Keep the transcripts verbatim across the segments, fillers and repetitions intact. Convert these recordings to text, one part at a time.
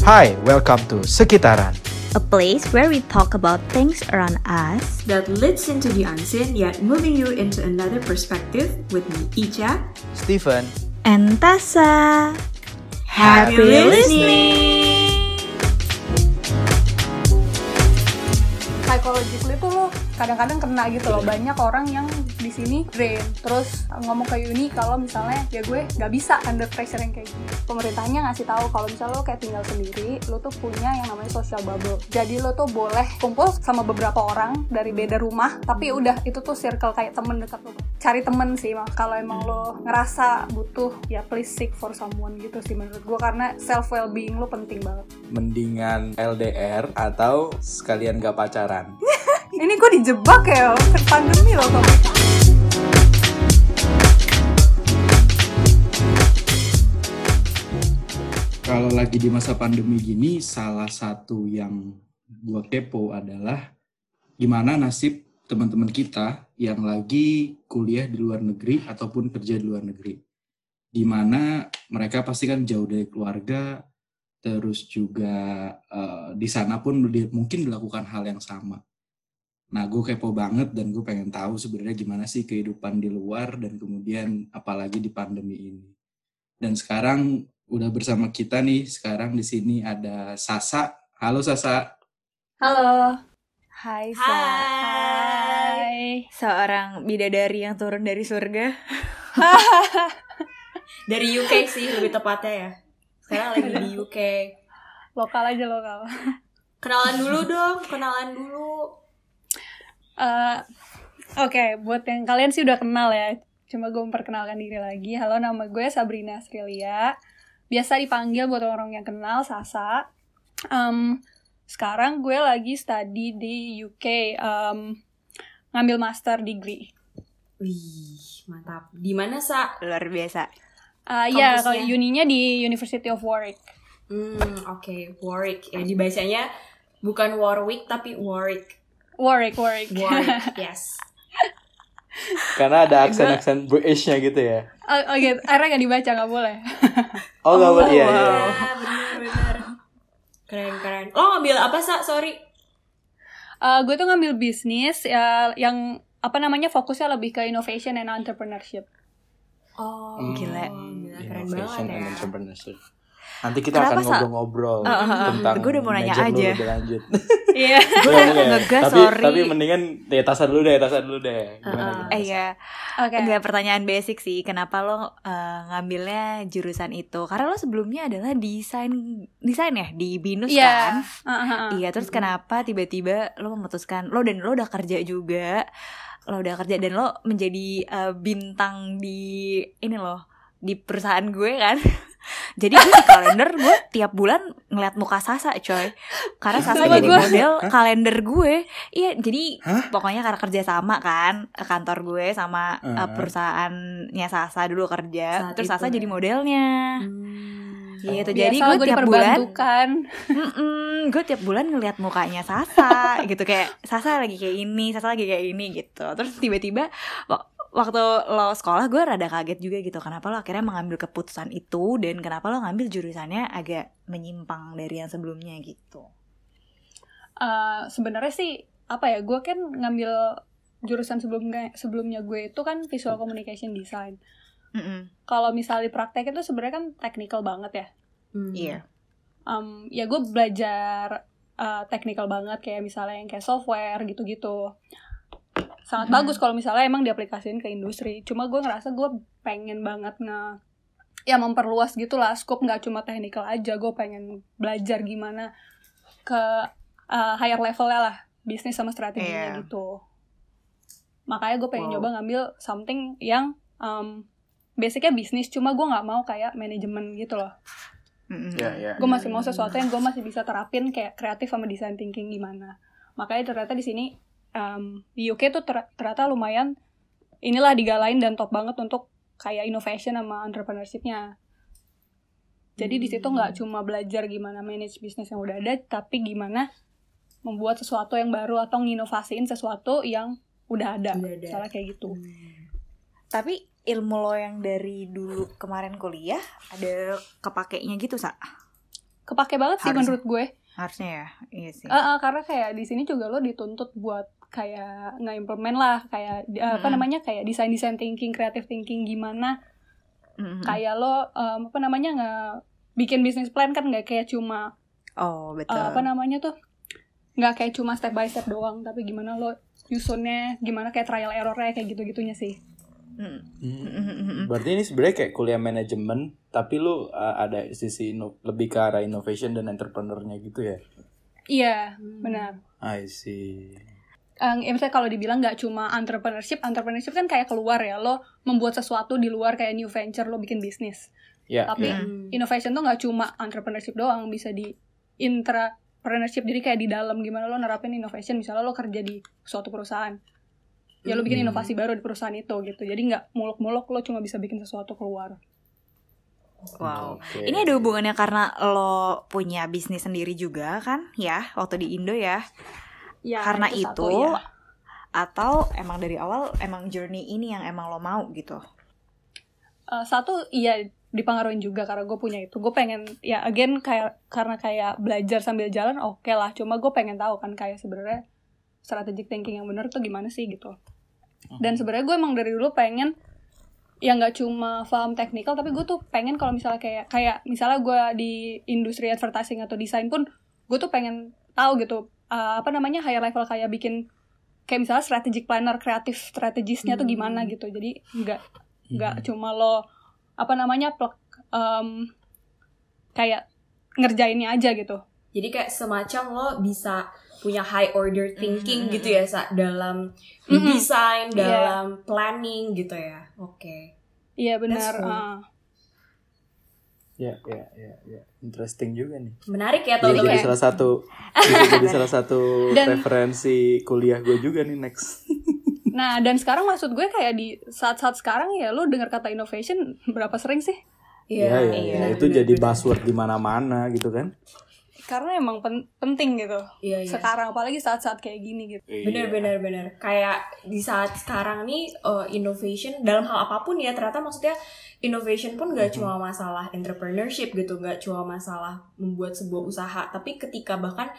Hi, welcome to Sekitaran, a place where we talk about things around us that leads into the unseen, yet moving you into another perspective with me, Ica, Stephen, and Tasa. Happy, Happy listening! Psychologically itu lo kadang-kadang kena gitu loh, banyak orang yang di sini drain, terus ngomong ke uni kalau misalnya ya gue nggak bisa under pressure yang kayak gini. Pemerintahnya ngasih tahu kalau misalnya lo kayak tinggal sendiri, lo tuh punya yang namanya social bubble. Jadi lo tuh boleh kumpul sama beberapa orang dari beda rumah, tapi udah itu tuh circle kayak temen dekat lo. Cari temen sih, kalau emang lo ngerasa butuh, ya please seek for someone gitu sih menurut gue, karena self well-being lo penting banget. Mendingan L D R atau sekalian gak pacaran. Ini gue dijebak ya, terpandemi loh kamu. Kalau lagi di masa pandemi gini, salah satu yang gua kepo adalah gimana nasib teman-teman kita yang lagi kuliah di luar negeri ataupun kerja di luar negeri. Di mana mereka pasti kan jauh dari keluarga, terus juga uh, di sana pun mungkin melakukan hal yang sama. Nah, gue kepo banget dan gue pengen tahu sebenarnya gimana sih kehidupan di luar dan kemudian apalagi di pandemi ini. Dan sekarang udah bersama kita nih, sekarang di sini ada Sasa. Halo Sasa. Halo. Hai Sasa. Hai. Seorang bidadari yang turun dari surga. Dari U K sih lebih tepatnya ya. Sekarang lagi di U K. Lokal aja lokal. Kenalan dulu dong, kenalan dulu. Uh, Oke, okay. Buat yang kalian sih udah kenal ya, cuma gue memperkenalkan diri lagi. Halo, nama gue Sabrina Srilia, biasa dipanggil buat orang yang kenal, Sasa. um, Sekarang gue lagi study di U K, um, ngambil master degree. Wih, mantap. Di mana, Sa? Luar biasa. uh, Ya, kalau uninya di University of Warwick. hmm, Oke, okay. Warwick ya, dibacanya bukan Warwick tapi Warwick. Warwick, Warwick. Warwick, yes. Karena ada aksen-aksen British-nya gitu ya. Oh, oke, akhirnya nggak dibaca, nggak boleh. Oh, nggak boleh, iya, iya. Bener-bener. Keren-keren. Lo ngambil apa, Sa? Sorry. Uh, gue tuh ngambil bisnis ya, yang apa namanya fokusnya lebih ke innovation and entrepreneurship. Oh, hmm, gila. Gila, keren innovation banget ya. And entrepreneurship. Nanti kita kenapa akan ngobrol-ngobrol uh, uh, tentang gue udah mau nanya aja. Lebih lanjut. Iya. Gue ngegas, sorry. Tapi mendingan ya tasa dulu deh, tasa dulu deh. Gimana? Iya. Uh, uh, Oke. Okay. Pertanyaan basic sih, kenapa lo uh, ngambilnya jurusan itu? Karena lo sebelumnya adalah desain, desain ya di BINUS yeah. kan? Uh, uh, uh. Iya. Terus kenapa tiba-tiba lo memutuskan lo dan lo udah kerja juga, lo udah kerja dan lo menjadi uh, bintang di ini loh, di perusahaan gue kan? Jadi gue di kalender gue tiap bulan ngeliat muka Sasa coy. Karena Sasa jadi model kalender gue. Iya jadi huh? pokoknya karena kerja sama kan, kantor gue sama uh. perusahaannya Sasa dulu kerja. Saat terus Sasa ya. Jadi modelnya. hmm. Gitu. Jadi gue, gue tiap bulan gue tiap bulan ngeliat mukanya Sasa gitu. Kayak Sasa lagi kayak ini, Sasa lagi kayak ini gitu. Terus tiba-tiba waktu lo sekolah gue rada kaget juga gitu, kenapa lo akhirnya mengambil keputusan itu dan kenapa lo ngambil jurusannya agak menyimpang dari yang sebelumnya gitu. Uh, sebenarnya sih apa ya, gue kan ngambil jurusan sebelumnya sebelumnya gue itu kan visual communication design. Mm-hmm. Kalau misalnya praktek itu sebenarnya kan technical banget ya. Iya. Mm. Yeah. Um, ya gue belajar uh, technical banget kayak misalnya yang kayak software gitu-gitu. Sangat hmm. bagus kalau misalnya emang diaplikasiin ke industri. Cuma gue ngerasa gue pengen banget nge ya memperluas gitu lah scope, nggak cuma technical aja. Gue pengen belajar gimana ke uh, higher levelnya lah, bisnis sama strateginya yeah. gitu. Makanya gue pengen wow. coba ngambil something yang um, basicnya bisnis. Cuma gue nggak mau kayak manajemen gitu loh. Yeah, yeah, gue masih yeah, mau sesuatu yeah. yang gue masih bisa terapin kayak kreatif sama design thinking gimana. Makanya ternyata di sini Um, di U K tuh ter- ternyata lumayan inilah digalain dan top banget untuk kayak innovation sama entrepreneurship-nya. Jadi hmm. di situ nggak cuma belajar gimana manage bisnis yang udah ada, tapi gimana membuat sesuatu yang baru atau nginovasiin sesuatu yang udah ada, udah ada. Salah kayak gitu. Hmm. Tapi ilmu lo yang dari dulu kemarin kuliah ada kepakainya gitu, Sa? kepake banget sih harusnya, menurut gue. Harusnya ya, iya sih. Uh, uh, karena kayak di sini juga lo dituntut buat kayak nge-implement lah, kayak hmm. apa namanya, kayak design-design thinking, creative thinking gimana. Hmm. Kayak lo um, apa namanya nggak bikin business plan kan nggak kayak cuma oh betul uh, apa namanya tuh nggak kayak cuma step by step doang, tapi gimana lo nyusunnya, gimana kayak trial errornya kayak gitu-gitunya sih. Hmm. Berarti ini sebenarnya kayak kuliah manajemen, tapi lu uh, ada sisi ino- lebih ke arah innovation dan entrepreneurnya gitu ya? Iya, benar. I see. Um, ya misalnya kalau dibilang nggak cuma entrepreneurship, entrepreneurship kan kayak keluar ya, lo membuat sesuatu di luar kayak new venture, lo bikin bisnis. Yeah, tapi yeah. innovation tuh nggak cuma entrepreneurship doang, bisa di intrapreneurship, jadi kayak di dalam gimana lo nerapin innovation, misalnya lo kerja di suatu perusahaan. Ya lo bikin inovasi hmm. baru di perusahaan itu gitu. Jadi gak muluk-muluk lo cuma bisa bikin sesuatu keluar. Wow, okay. Ini ada hubungannya karena lo punya bisnis sendiri juga kan ya, waktu di Indo ya, ya karena itu, itu satu, ya. Atau emang dari awal emang journey ini yang emang lo mau gitu? uh, Satu, iya dipengaruhin juga karena gue punya itu. Gue pengen, ya again kayak, karena kayak belajar sambil jalan oke okay lah. Cuma gue pengen tahu kan kayak sebenarnya strategic thinking yang benar tuh gimana sih gitu. Dan sebenarnya gue emang dari dulu pengen ya nggak cuma paham teknikal, tapi gue tuh pengen kalau misalnya kayak kayak misalnya gue di industri advertising atau desain pun gue tuh pengen tahu gitu uh, apa namanya higher level kayak bikin kayak misalnya strategic planner, kreatif strategisnya hmm. tuh gimana gitu. Jadi nggak nggak hmm. cuma lo apa namanya plek, um, kayak ngerjainnya aja gitu. Jadi kayak semacam lo bisa punya high order thinking mm-hmm. gitu ya, Sa, dalam mm-hmm. desain, dalam yeah. planning gitu ya. Oke. Okay. Iya yeah, benar. Ya, ya, ya, ya. Interesting juga nih. Menarik ya tau jadi ya. Salah satu jadi salah satu dan, referensi kuliah gue juga nih next. Nah, dan sekarang maksud gue kayak di saat-saat sekarang ya lo dengar kata innovation berapa sering sih? Iya, yeah, yeah, yeah, yeah. Itu bener, jadi buzzword di mana-mana gitu kan. Karena emang pen- penting gitu iya, iya. sekarang, apalagi saat-saat kayak gini gitu. Bener-bener, bener. Kayak di saat sekarang nih uh, innovation dalam hal apapun ya, ternyata maksudnya innovation pun gak mm-hmm. cuma masalah entrepreneurship gitu, gak cuma masalah membuat sebuah usaha, tapi ketika bahkan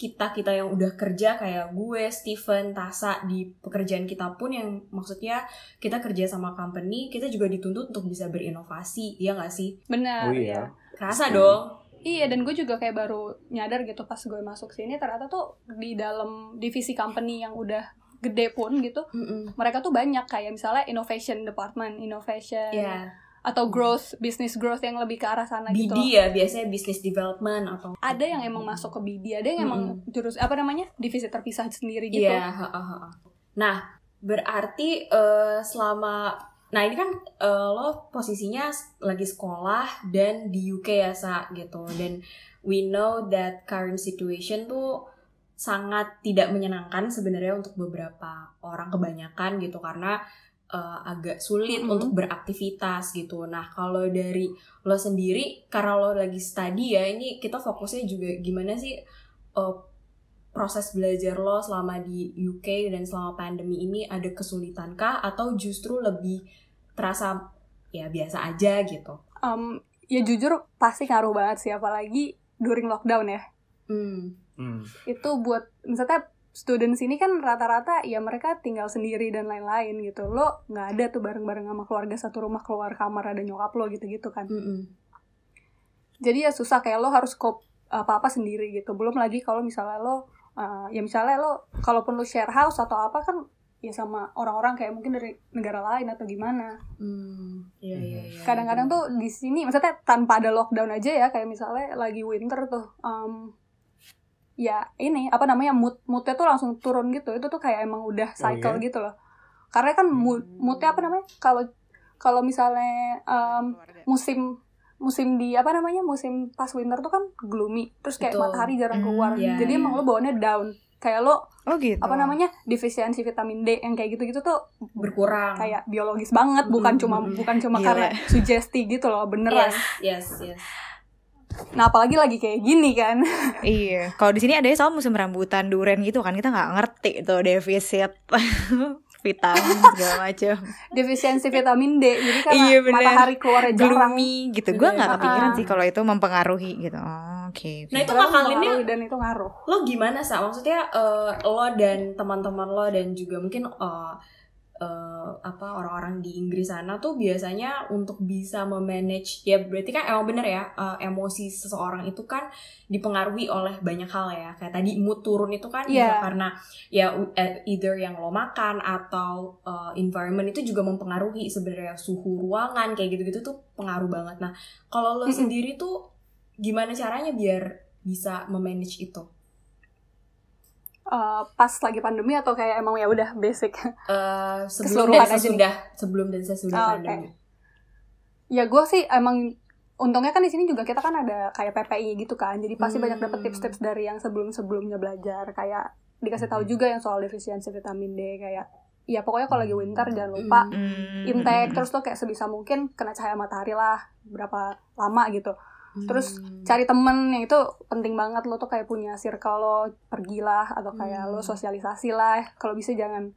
kita-kita yang udah kerja kayak gue, Steven, Tasa, di pekerjaan kita pun yang maksudnya kita kerja sama company, kita juga dituntut untuk bisa berinovasi, iya gak sih? Benar, oh, iya. Kerasa mm. dong. Iya, dan gue juga kayak baru nyadar gitu pas gue masuk sini, ternyata tuh di dalam divisi company yang udah gede pun gitu, mm-mm. mereka tuh banyak kayak misalnya innovation department, innovation, yeah. atau growth, business growth yang lebih ke arah sana B D gitu. B D ya, biasanya business development atau... Ada yang emang masuk ke B D, ada yang mm-mm. emang jurus, apa namanya, divisi terpisah sendiri gitu. Iya, yeah. Nah, berarti uh, selama... Nah ini kan uh, lo posisinya lagi sekolah dan di U K ya Sa gitu. Dan we know that current situation tuh sangat tidak menyenangkan sebenarnya untuk beberapa orang kebanyakan gitu. Karena uh, agak sulit mm-hmm. untuk beraktivitas gitu. Nah kalau dari lo sendiri karena lo lagi study ya, ini kita fokusnya juga gimana sih uh, proses belajar lo selama di U K dan selama pandemi ini ada kesulitankah atau justru lebih terasa ya biasa aja gitu? Um, ya jujur pasti ngaruh banget sih, apalagi during lockdown ya. Hmm. Hmm. Itu buat misalnya student sini kan rata-rata ya mereka tinggal sendiri dan lain-lain gitu. Lo nggak ada tuh bareng-bareng sama keluarga satu rumah, keluar kamar ada nyokap lo gitu-gitu kan. Hmm. Jadi ya susah kayak lo harus cope apa-apa sendiri gitu. Belum lagi kalau misalnya lo uh, ya misalnya lo kalaupun lo share house atau apa kan ya sama orang-orang kayak mungkin dari negara lain atau gimana. Hmm, iya, iya, iya, kadang-kadang iya. tuh di sini, maksudnya tanpa ada lockdown aja ya, kayak misalnya lagi winter tuh, um, ya ini apa namanya mood moodnya tuh langsung turun gitu. Itu tuh kayak emang udah cycle oh, iya? gitu loh. Karena kan mood moodnya apa namanya? Kalau kalau misalnya um, musim musim di apa namanya musim pas winter tuh kan gloomy, terus kayak betul. Matahari jarang keluar. Mm, yeah, jadi emang yeah. lo bawaannya down. Kayak lo, oh gitu. Apa namanya, defisiensi vitamin D yang kayak gitu-gitu tuh berkurang. Kayak biologis banget, bukan cuma mm-hmm. bukan cuma gila. Karena sugesti gitu loh, beneran. Yes, yes, yes. Nah, apalagi lagi kayak gini kan. Iya, kalau di sini adanya soal musim rambutan, durian gitu kan, kita nggak ngerti tuh defisit vitamin segala macam. Defisiensi vitamin D, jadi karena iya, matahari keluar jarang. Gloomy gitu, gue nggak kepikiran sih kalau itu mempengaruhi gitu. Oh, Oke. Okay, okay. Nah itu ngakalinnya dan itu ngaruh. Lo gimana Sa? Maksudnya uh, lo dan teman-teman lo dan juga mungkin uh, uh, apa orang-orang di Inggris sana tuh biasanya untuk bisa memanage, ya berarti kan emang bener ya uh, emosi seseorang itu kan dipengaruhi oleh banyak hal ya. Kayak tadi mood turun itu kan yeah. bisa karena ya either yang lo makan atau uh, environment itu juga mempengaruhi sebenarnya, suhu ruangan kayak gitu-gitu tuh pengaruh banget. Nah kalau lo mm-hmm. sendiri tuh gimana caranya biar bisa memanage itu? Uh, pas lagi pandemi atau kayak emang ya udah basic? Uh, sebelum dan sesudah, sebelum dan sesudah oh, pandemi. Okay. Ya gue sih emang untungnya kan di sini juga kita kan ada kayak P P I gitu kan, jadi pasti hmm. banyak dapet tips-tips dari yang sebelum-sebelumnya belajar, kayak dikasih tahu juga yang soal defisiensi vitamin D kayak. Ya pokoknya kalau lagi winter jangan lupa mm-hmm. intake, terus lo kayak sebisa mungkin kena cahaya matahari lah berapa lama gitu. Terus cari temen, yang itu penting banget. Lo tuh kayak punya circle, lo pergilah atau kayak hmm. lo sosialisasi lah. Kalau bisa jangan,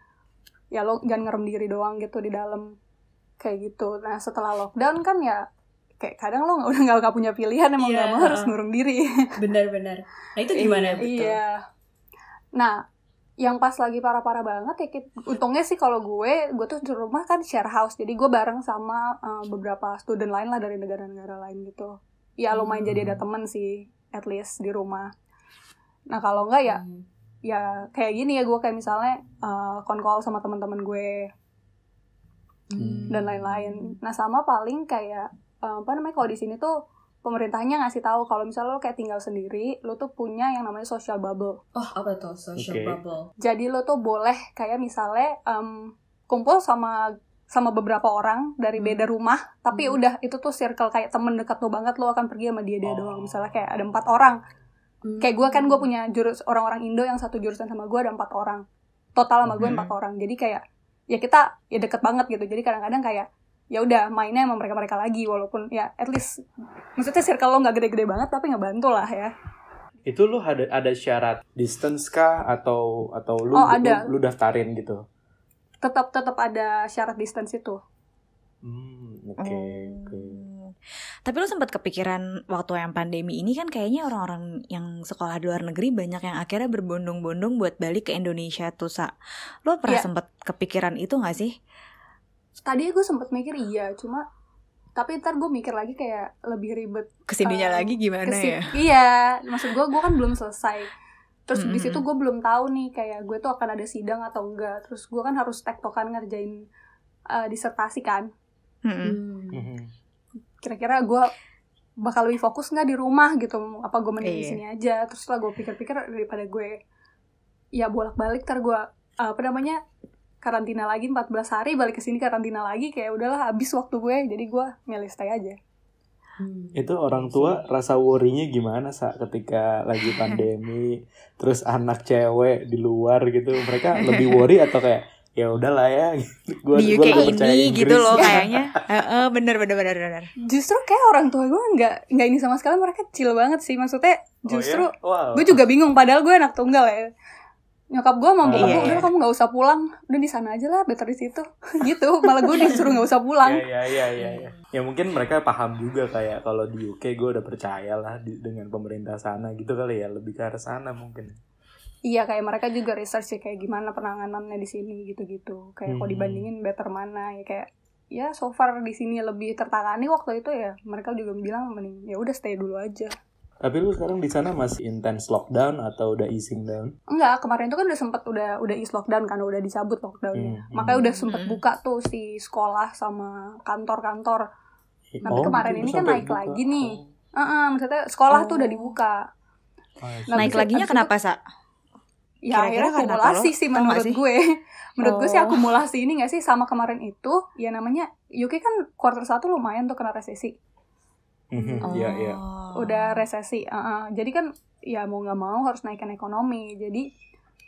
ya lo jangan ngerem diri doang gitu di dalam, kayak gitu. Nah setelah lockdown kan ya kayak kadang lo udah gak, gak punya pilihan, emang yeah. gak mau harus ngurung diri. Benar-benar. Nah itu gimana? Betul. Iya. Nah yang pas lagi parah-parah banget ya, untungnya sih kalau gue, gue tuh di rumah kan share house, jadi gue bareng sama uh, beberapa student lain lah dari negara-negara lain gitu. Ya lumayan hmm. jadi ada temen sih, at least di rumah. Nah kalau enggak ya, hmm. ya kayak gini ya, gue kayak misalnya uh, konkol sama teman-teman gue hmm. dan lain-lain. Nah sama paling kayak uh, apa namanya, kalau di sini tuh pemerintahnya ngasih tahu kalau misalnya lo kayak tinggal sendiri, lo tuh punya yang namanya social bubble. Oh apa tuh social okay. bubble? Jadi lo tuh boleh kayak misalnya um, kumpul sama sama beberapa orang dari beda rumah, tapi hmm. udah itu tuh circle kayak temen dekat lo banget, lo akan pergi sama dia dia oh. doang. Misalnya kayak ada empat orang, hmm. kayak gue kan gue punya jurus orang-orang Indo yang satu jurusan sama gue ada empat orang, total sama gue empat hmm. orang. Jadi kayak ya kita ya deket banget gitu. Jadi kadang-kadang kayak ya udah mainnya sama mereka-mereka lagi, walaupun ya at least maksudnya circle lo nggak gede-gede banget, tapi ngebantu lah ya. Itu lo ada ada syarat distance kah atau atau lo oh, lo daftarin gitu? Tetap tetap ada syarat distance itu. Hmm, oke. Okay, okay. Tapi lu sempat kepikiran waktu yang pandemi ini kan kayaknya orang-orang yang sekolah di luar negeri banyak yang akhirnya berbondong-bondong buat balik ke Indonesia tuh, Sa. Lu pernah yeah. sempat kepikiran itu nggak sih? Tadi gue sempat mikir iya, cuma tapi ntar gue mikir lagi kayak lebih ribet. Kesininya um, lagi gimana kesi- ya? Iya, maksud gue gue kan belum selesai. Terus mm-hmm. di situ gue belum tahu nih kayak gue tuh akan ada sidang atau enggak. Terus gue kan harus tektokan ngerjain uh, disertasi kan. Mm-hmm. Mm-hmm. Kira-kira gue bakal lebih fokus nggak di rumah gitu? Apa gue mending di sini aja? Terus lah gue pikir-pikir daripada gue ya bolak-balik ntar gue uh, apa namanya karantina lagi empat belas hari, balik ke sini karantina lagi, kayak udahlah habis waktu gue. Jadi gue milih stay aja. Hmm. Itu orang tua rasa worry-nya gimana Sa ketika lagi pandemi terus anak cewek di luar gitu, mereka lebih worry atau kayak ya udahlah ya gua di U K gua ini Inggris, gitu loh kayaknya. Heeh, bener bener bener bener. Justru kayak orang tua gue nggak nggak ini sama sekali, mereka chill banget sih, maksudnya justru oh, yeah? wow. gue juga bingung, padahal gue anak tunggal ya. Nyokap gue mau bilang, udah kamu nggak usah pulang, udah di sana aja lah, better di situ, gitu. Malah gue disuruh nggak usah pulang. Ya, ya, ya, ya. Ya mungkin mereka paham juga kayak kalau di U K gue udah percaya lah dengan pemerintah sana gitu kali ya, lebih ke arah sana mungkin. Iya, kayak mereka juga research sih kayak gimana penanganannya di sini gitu-gitu. Kayak hmm. kalau dibandingin better mana, ya kayak ya so far di sini lebih tertangani waktu itu ya. Mereka juga bilang mending ya udah stay dulu aja. Tapi lu sekarang di sana masih intense lockdown atau udah easing down? Enggak, kemarin tuh kan udah sempet udah udah ease lockdown kan, udah dicabut lockdownnya. Hmm, Makanya hmm. udah sempet buka tuh si sekolah sama kantor-kantor. Tapi oh, kemarin ini kan naik buka. lagi nih. Heeh, oh. uh-uh, maksudnya sekolah oh. tuh udah dibuka. Oh, nah, naik laginya kenapa, Sa? Ya kira-kira akhirnya akumulasi sih menurut sih? gue. Menurut oh. gue sih akumulasi ini enggak sih sama kemarin itu, ya namanya U K kan quarter satu lumayan tuh kena resesi. Mm-hmm. Oh. Yeah, yeah. Udah resesi, uh-uh. jadi kan ya mau nggak mau harus naikin ekonomi. Jadi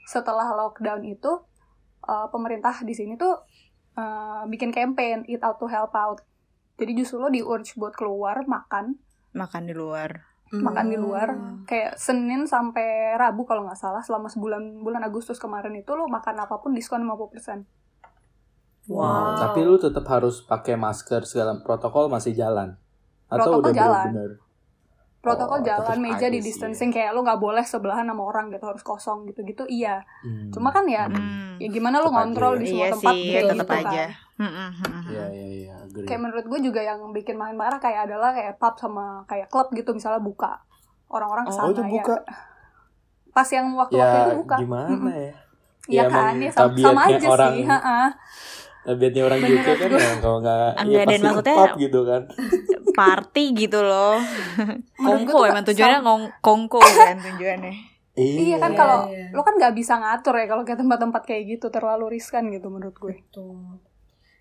setelah lockdown itu uh, pemerintah di sini tuh uh, bikin campaign eat out to help out. Jadi justru lo di-urge buat keluar makan, makan di luar, makan mm. di luar. Kayak Senin sampai Rabu kalau nggak salah selama sebulan, bulan Agustus kemarin itu lo makan apapun diskon lima puluh persen. Wow. wow. Tapi lo tetap harus pakai masker, segala protokol masih jalan. Atau protokol udah jalan. Bener-bener. protokol oh, jalan meja di distancing ya. Kayak lo nggak boleh sebelahan sama orang gitu, harus kosong gitu-gitu. Iya hmm. cuma kan ya hmm. ya gimana lo ngontrol aja. Di semua iya tempat sih, kayak gitu kan aja. Ya, ya, ya, kayak menurut gue juga yang bikin makin marah kayak adalah kayak pub sama kayak klub gitu, misalnya buka orang-orang kesana oh, itu buka. Ya pas yang waktu-waktu ya, itu buka gimana ya ya, ya kan ya sama, sama aja orang... sih ha-ha. Tabiatnya orang bener, U K kan ya, kalau nggak ya pasti ngepap gitu kan party gitu loh. Kongko emang tujuannya sam- kongko kan tujuannya iya kan iya. Kalau lo kan nggak bisa ngatur ya kalau ke tempat-tempat kayak gitu, terlalu riskan gitu menurut gue. Betul.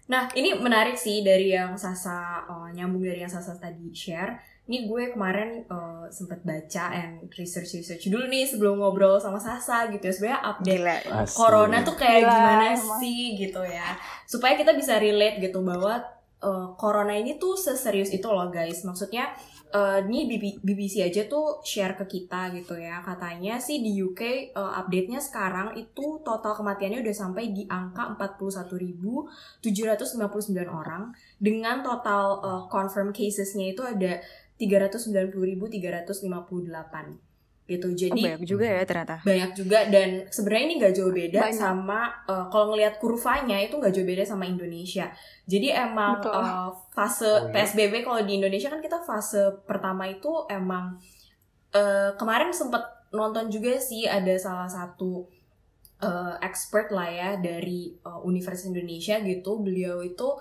Nah ini menarik sih dari yang Sasa uh, nyambung dari yang Sasa tadi share. Ini gue kemarin uh, sempet baca and research-research dulu nih sebelum ngobrol sama Sasa gitu ya. Sebenarnya update gila, corona tuh kayak gila, gimana emang. Sih gitu ya. Supaya kita bisa relate gitu bahwa uh, corona ini tuh seserius itu loh guys. Maksudnya uh, ini B B C aja tuh share ke kita gitu ya. Katanya sih di U K uh, update-nya sekarang itu total kematiannya udah sampai di angka empat puluh satu ribu tujuh ratus lima puluh sembilan orang. Dengan total uh, confirmed cases-nya itu ada tiga ratus sembilan puluh ribu tiga ratus lima puluh delapan gitu. Jadi oh, banyak juga ya ternyata. Banyak juga dan sebenarnya ini nggak jauh beda banyak. Sama uh, kalau ngelihat kurvanya itu nggak jauh beda sama Indonesia. Jadi emang uh, fase oh, ya. P S B B kalau di Indonesia kan kita fase pertama itu emang uh, kemarin sempat nonton juga sih ada salah satu uh, expert lah ya dari uh, Universitas Indonesia gitu. Beliau itu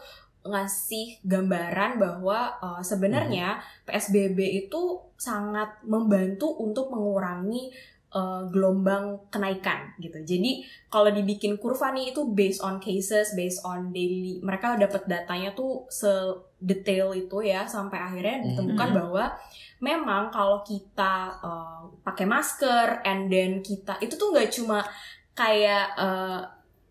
ngasih gambaran bahwa uh, sebenarnya P S B B itu sangat membantu untuk mengurangi uh, gelombang kenaikan gitu. Jadi kalau dibikin kurva nih itu based on cases, based on daily. Mereka dapat datanya tuh sedetail itu ya sampai akhirnya ditemukan mm-hmm. bahwa memang kalau kita uh, pakai masker and then kita itu tuh nggak cuma kayak uh,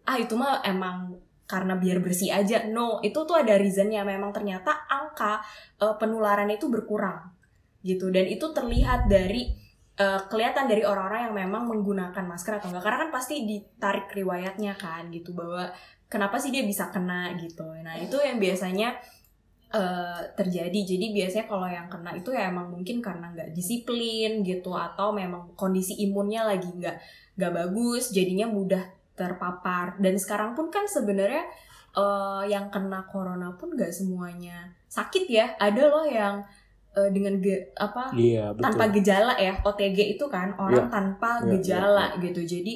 ah itu mah emang karena biar bersih aja, no, itu tuh ada reasonnya. Memang ternyata angka uh, penularan itu berkurang gitu, dan itu terlihat dari uh, kelihatan dari orang-orang yang memang menggunakan masker atau enggak, karena kan pasti ditarik riwayatnya kan gitu bahwa kenapa sih dia bisa kena gitu. Nah itu yang biasanya uh, terjadi. Jadi biasanya kalau yang kena itu ya emang mungkin karena nggak disiplin gitu, atau memang kondisi imunnya lagi nggak nggak bagus, jadinya mudah terpapar. Dan sekarang pun kan sebenarnya uh, yang kena corona pun gak semuanya sakit ya. Ada loh yang uh, dengan ge- apa yeah, tanpa gejala ya, O T G itu kan orang yeah. tanpa yeah, gejala yeah, yeah. gitu. Jadi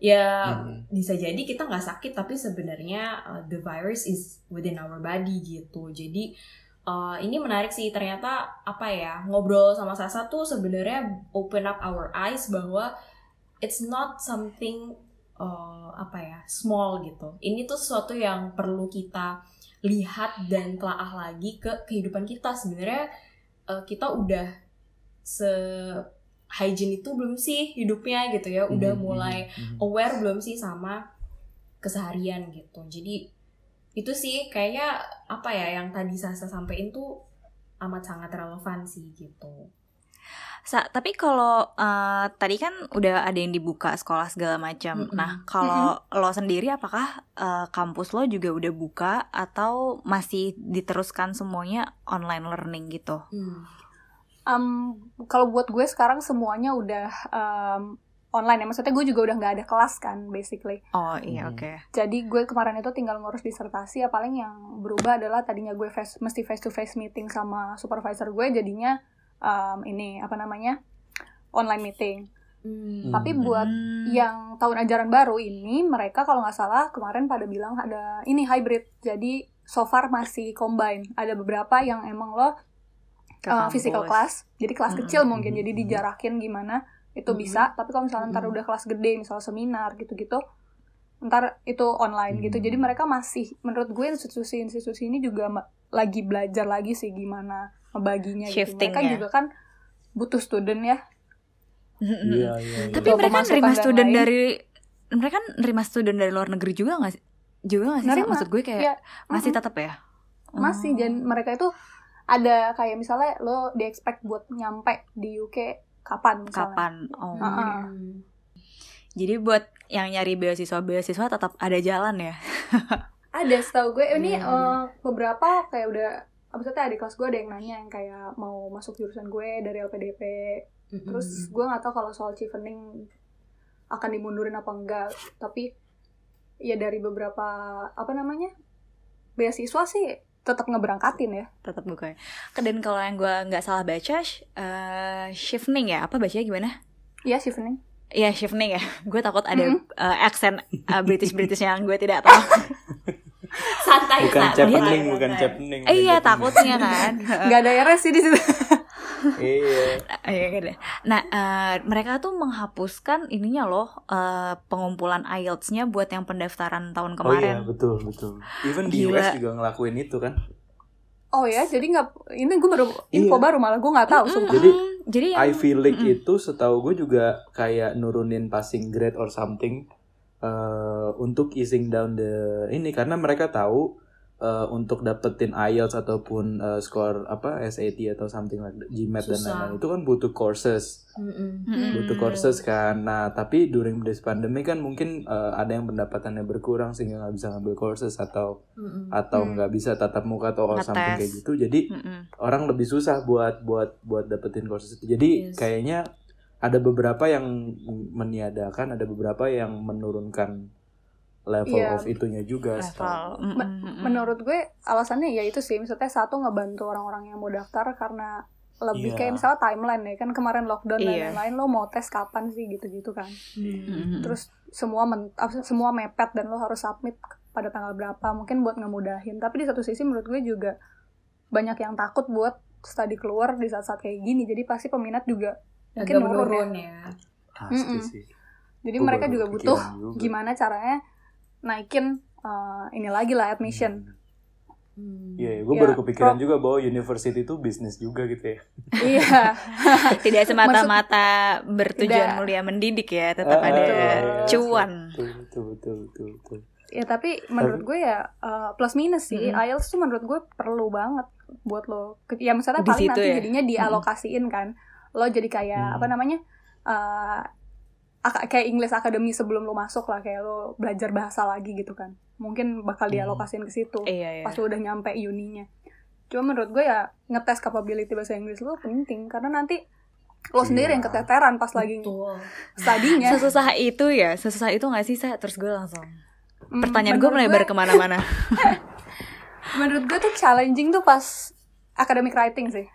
ya mm-hmm. bisa jadi kita gak sakit tapi sebenarnya uh, the virus is within our body gitu. Jadi uh, ini menarik sih ternyata apa ya, ngobrol sama Sasa tuh sebenarnya open up our eyes bahwa it's not something Uh, apa ya small gitu. Ini tuh sesuatu yang perlu kita lihat dan telaah lagi ke kehidupan kita. Sebenarnya uh, kita udah se hygiene itu belum sih hidupnya gitu ya, udah mm-hmm. mulai aware belum sih sama keseharian gitu. Jadi itu sih kayaknya apa ya yang tadi Sasa sampein tuh amat sangat relevan sih gitu. Sa, tapi kalau uh, tadi kan udah ada yang dibuka sekolah segala macam. Mm-hmm. Nah, kalau mm-hmm. lo sendiri apakah uh, kampus lo juga udah buka atau masih diteruskan semuanya online learning gitu? Mm. Um, kalau buat gue sekarang semuanya udah um, online ya. Maksudnya gue juga udah nggak ada kelas kan, basically. Oh iya, oke. Okay. Jadi gue kemarin itu tinggal ngurus disertasi. Ya paling yang berubah adalah tadinya gue face, mesti face to face meeting sama supervisor gue, jadinya Um, ini apa namanya online meeting. Hmm. Tapi buat yang tahun ajaran baru ini mereka kalau nggak salah kemarin pada bilang ada ini hybrid. Jadi so far masih combine. Ada beberapa yang emang lo uh, physical class. Jadi kelas hmm. kecil mungkin. Jadi dijarakin gimana itu hmm. bisa. Tapi kalau misalnya ntar udah kelas gede misalnya seminar gitu-gitu, ntar itu online hmm. gitu. Jadi mereka masih menurut gue institusi-institusi ini juga ma- lagi belajar lagi sih gimana baginya gitu. Mereka ya. Juga kan butuh student ya. Iya, iya. Ya. Tapi mereka nerima student lain. Dari mereka nerima student dari luar negeri juga enggak sih? Juga enggak sih? Maksud gue kayak ya. Masih mm-hmm. tetap ya? Masih oh. Dan mereka itu ada kayak misalnya lo di-expect buat nyampe di U K kapan misalnya. Kapan? Oh. Uh-uh. Okay. Jadi buat yang nyari beasiswa-beasiswa tetap ada jalan ya. Ada setahu gue ini hmm. uh, beberapa kayak udah abis itu adik kelas gue ada yang nanya yang kayak mau masuk jurusan gue dari L P D P. Mm-hmm. Terus gue nggak tahu kalau soal Chevening akan dimundurin apa enggak, tapi ya dari beberapa apa namanya beasiswa sih tetap ngeberangkatin ya, tetap buka. Dan kalau yang gue nggak salah baca uh, Chevening ya, apa bacanya gimana? Iya Chevening. Iya Chevening ya. Gue takut ada mm-hmm. uh, aksen uh, British British yang gue tidak tahu. Santai, bukan Chevening, bukan Chevening. Iya takutnya kan. Gak ada R S sih di situ. Iya. Nah uh, mereka tuh menghapuskan ininya loh uh, pengumpulan I E L T S-nya buat yang pendaftaran tahun kemarin. Oh iya betul betul. Even di U S juga ngelakuin itu kan. Oh ya, jadi nggak, ini gue baru info iya. baru malah gue nggak tahu. Mm-hmm. Jadi, jadi yang, Ivy League mm-hmm. itu setahu gue juga kayak nurunin passing grade or something. Uh, untuk easing down the ini karena mereka tahu uh, untuk dapetin I E L T S ataupun uh, skor apa S A T atau something like that, GMAT susah. Dan lain-lain itu kan butuh courses, mm-hmm. butuh courses kan. Nah tapi during this pandemic kan mungkin uh, ada yang pendapatannya berkurang sehingga nggak bisa ngambil courses atau mm-hmm. atau nggak mm-hmm. bisa tatap muka atau ngetes. Something kayak gitu. Jadi mm-hmm. orang lebih susah buat buat buat dapetin courses itu. Jadi yes. kayaknya ada beberapa yang meniadakan, ada beberapa yang menurunkan level yeah. of itunya juga. Men- menurut gue alasannya ya itu sih, misalnya satu ngebantu orang-orang yang mau daftar karena lebih yeah. kayak misalnya timeline ya, kan kemarin lockdown yeah. dan lain-lain, lo mau tes kapan sih gitu-gitu kan. Mm-hmm. Terus semua men- semua mepet dan lo harus submit pada tanggal berapa, mungkin buat ngemudahin. Tapi di satu sisi menurut gue juga banyak yang takut buat study keluar di saat-saat kayak gini, jadi pasti peminat juga mungkin menurun ya. Pasti sih. Jadi Kuba mereka juga butuh juga. Gimana caranya naikin uh, ini lagi lah admission. Iya, hmm. yeah, gue ya, baru kepikiran pro- juga bahwa university itu bisnis juga gitu ya. Iya. Tidak semata-mata maksud, bertujuan tidak. Mulia mendidik ya, tetap ah, ada betul, cuan. Betul, betul, betul, betul. Ya tapi menurut gue ya uh, plus minus sih. Mm-hmm. I E L T S tuh menurut gue perlu banget buat lo. Ya misalnya di paling nanti ya? Jadinya dialokasiin mm-hmm. kan. Lo jadi kayak hmm. apa namanya uh, ak- kayak English Academy sebelum lo masuk lah, kayak lo belajar bahasa lagi gitu kan, mungkin bakal dialokasiin ke situ hmm. pas lo udah nyampe uninya. Cuma menurut gue ya ngetes capability bahasa Inggris lo penting karena nanti lo sendiri yeah. yang keteteran pas lagi studinya. Sesusah itu ya, sesusah itu nggak sih Sa? Terus gue langsung hmm, pertanyaan gue melebar kemana-mana. Menurut gue tuh challenging tuh pas academic writing sih.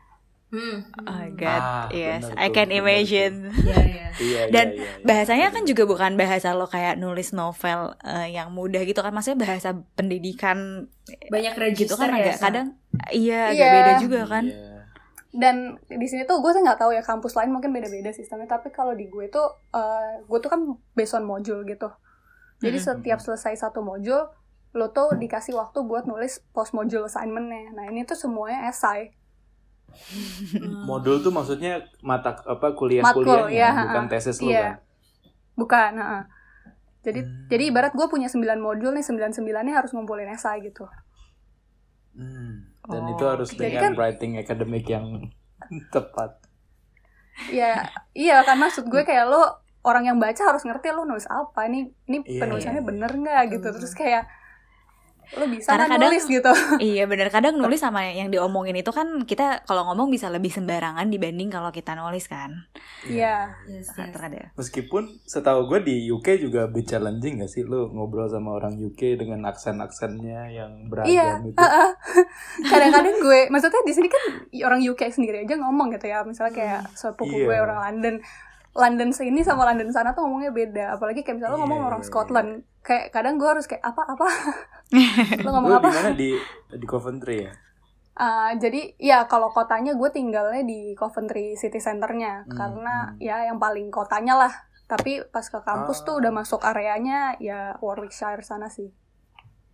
Hmm. Oh God, ah, yes, bener, I can bener, imagine. Bener. Yeah, yeah. Dan yeah, yeah, yeah. bahasanya kan juga bukan bahasa lo kayak nulis novel uh, yang mudah gitu kan, maksudnya bahasa pendidikan banyak register gitu kan, agak ya, kadang iya yeah. agak beda juga kan. Yeah. Dan di sini tuh gue tuh nggak tahu ya kampus lain mungkin beda-beda sistemnya, tapi kalau di gue tuh uh, gue tuh kan based on module gitu. Jadi mm-hmm. setiap selesai satu module lo tuh dikasih waktu buat nulis post module assignment-nya. Nah ini tuh semuanya essay. Modul tuh maksudnya mata apa kuliah-kuliahnya ya, bukan tesis lu ya. Kan? Bukan, heeh. Jadi hmm. jadi ibarat gue punya sembilan modul nih, sembilan-sembilannya harus ngumpulin esai gitu. Hmm. Dan oh. itu harus dengan kan, writing academic yang tepat. Ya, iya kan maksud gue kayak lo orang yang baca harus ngerti lo nulis apa. Ini ini yeah. penulisannya bener enggak hmm. gitu. Terus kayak lo bisa karena kan kadang, nulis gitu. Iya benar, kadang nulis sama yang diomongin itu kan kita kalau ngomong bisa lebih sembarangan dibanding kalau kita nulis kan. Iya yeah. yes, yes. Terkadang meskipun setahu gue di U K juga be challenging gak sih lo ngobrol sama orang U K dengan aksen-aksennya yang beragam yeah. itu. uh-uh. Kadang-kadang gue maksudnya di sini kan orang U K sendiri aja ngomong gitu ya, misalnya kayak sepupu yeah. gue orang London London sini sama London sana tuh ngomongnya beda, apalagi kayak misalnya yeah, lo ngomong orang Scotland, kayak kadang gue harus kayak apa-apa. Lo ngomong apa? Lo di mana di di Coventry ya? Uh, jadi ya kalau kotanya gue tinggalnya di Coventry city centernya, hmm, karena hmm. ya yang paling kotanya lah. Tapi pas ke kampus ah. tuh udah masuk areanya ya Warwickshire sana sih.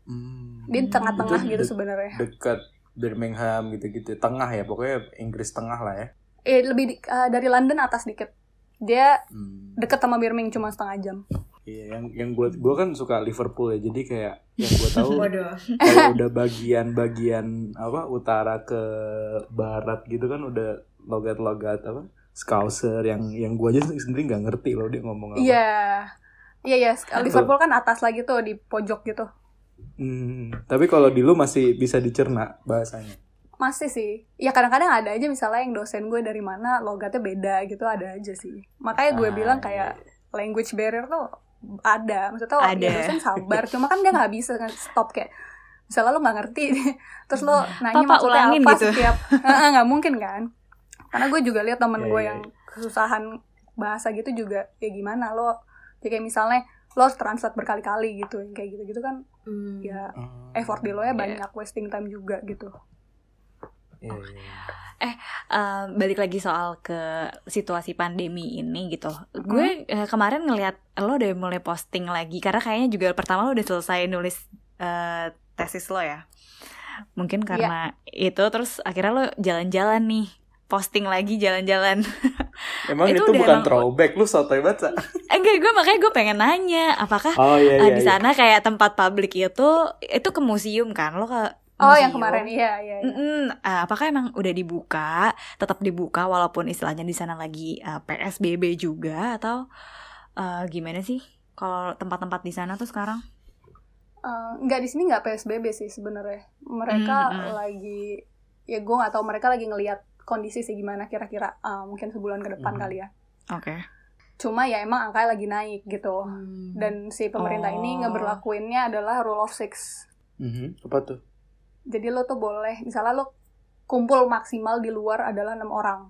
Hmm. Di tengah-tengah gitu de- sebenarnya. Dekat Birmingham gitu-gitu, tengah ya pokoknya, Inggris tengah lah ya. Eh lebih di, uh, dari London atas dikit. Dia hmm. deket sama Birmingham cuma setengah jam. Iya, yang yang gue gue kan suka Liverpool ya, jadi kayak yang gue tahu kalau udah bagian-bagian apa utara ke barat gitu kan udah logat-logat apa Scouser yang yang gue aja sendiri nggak ngerti loh dia ngomong apa. Iya, iya ya, Liverpool kan atas lagi tuh di pojok gitu. Hmm, tapi kalau di lu masih bisa dicerna bahasanya. Masih sih. Ya kadang-kadang ada aja misalnya yang dosen gue dari mana, logatnya beda gitu, ada aja sih. Makanya gue ah, bilang kayak iya. language barrier tuh ada. Maksudnya ada. Ya dosen sabar, cuma kan dia gak bisa stop kayak misalnya lo gak ngerti, terus lo nanya Papa, maksudnya apa gitu. Setiap uh, gak mungkin kan. Karena gue juga lihat temen yeah, gue yeah. yang kesusahan bahasa gitu juga. Ya gimana lo, ya kayak misalnya lo translate berkali-kali gitu, kayak gitu-gitu kan mm. ya mm. effort di lo ya banyak, yeah. wasting time juga gitu. Yeah, yeah. Eh uh, balik lagi soal ke situasi pandemi ini gitu. Mm-hmm. Gue uh, kemarin ngelihat lo udah mulai posting lagi, karena kayaknya juga pertama lo udah selesai nulis uh, tesis lo ya. Mungkin karena yeah. itu terus akhirnya lo jalan-jalan nih, posting lagi jalan-jalan. Emang itu, itu bukan emang... throwback, lu sotoy banget. Enggak, gue makanya gue pengen nanya, apakah oh, iya, iya, uh, di sana iya. kayak tempat publik itu itu ke museum kan? Lo ke Oh, museum. Yang kemarin iya iya. iya. Uh, apakah emang udah dibuka, tetap dibuka walaupun istilahnya di sana lagi uh, P S B B juga atau uh, gimana sih kalau tempat-tempat di sana tuh sekarang? Uh, enggak, di sini enggak P S B B sih sebenarnya. Mereka mm-hmm. lagi ya gue enggak tahu mereka lagi ngelihat kondisi sih gimana kira-kira, uh, mungkin sebulan ke depan hmm. kali ya. Oke. Okay. Cuma ya emang angkanya lagi naik gitu. Hmm. Dan si pemerintah oh. ini ngeberlakuinnya adalah rule of six. Mm-hmm. Apa tuh? Jadi lo tuh boleh, misalnya lo kumpul maksimal di luar adalah enam orang.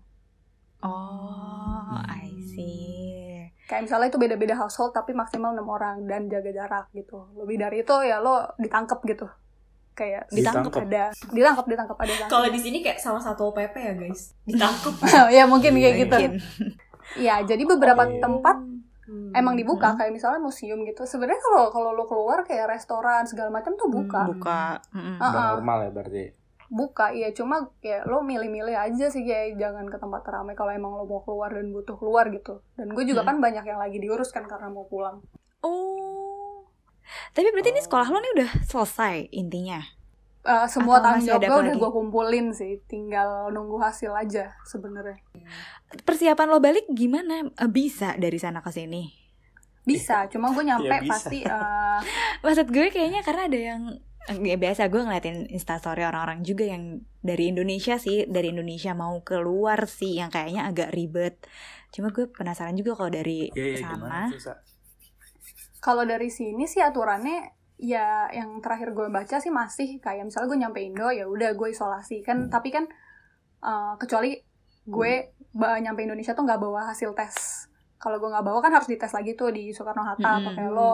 Oh, I see. Kayak misalnya itu beda-beda household tapi maksimal enam orang dan jaga jarak gitu. Lebih dari itu ya lo ditangkep gitu. Kayak ditangkap ada ditangkap ditangkap ada kalau di sini kayak sama satu P P ya guys, ditangkap. Ya mungkin kayak gitu ya. Jadi beberapa oh, tempat iya. emang dibuka, kayak misalnya museum gitu. Sebenarnya kalau kalau lo keluar kayak restoran segala macam tuh buka buka uh-uh. udah normal ya berarti buka. Iya, cuma ya lo milih-milih aja sih kayak jangan ke tempat ramai kalau emang lo mau keluar dan butuh keluar gitu. Dan gue juga hmm. kan banyak yang lagi diuruskan karena mau pulang. Oh, tapi berarti ini sekolah lo nih udah selesai intinya? Uh, semua tanggung jawab gue udah gue kumpulin sih, tinggal nunggu hasil aja sebenarnya. Persiapan lo balik gimana? Bisa dari sana ke sini? Bisa, cuma gue nyampe ya, pasti. Uh... Maksud gue kayaknya karena ada yang ya, biasa gue ngeliatin instastory orang-orang juga yang dari Indonesia sih, dari Indonesia mau keluar sih, yang kayaknya agak ribet. Cuma gue penasaran juga kalau dari ya, ya, sana. Kalau dari sini sih aturannya ya yang terakhir gue baca sih masih kayak misalnya gue nyampe Indo ya udah gue isolasi kan, tapi kan uh, kecuali gue ba- nyampe Indonesia tuh nggak bawa hasil tes. Kalau gue nggak bawa kan harus dites lagi tuh di Soekarno-Hatta mm-hmm. atau kayak lo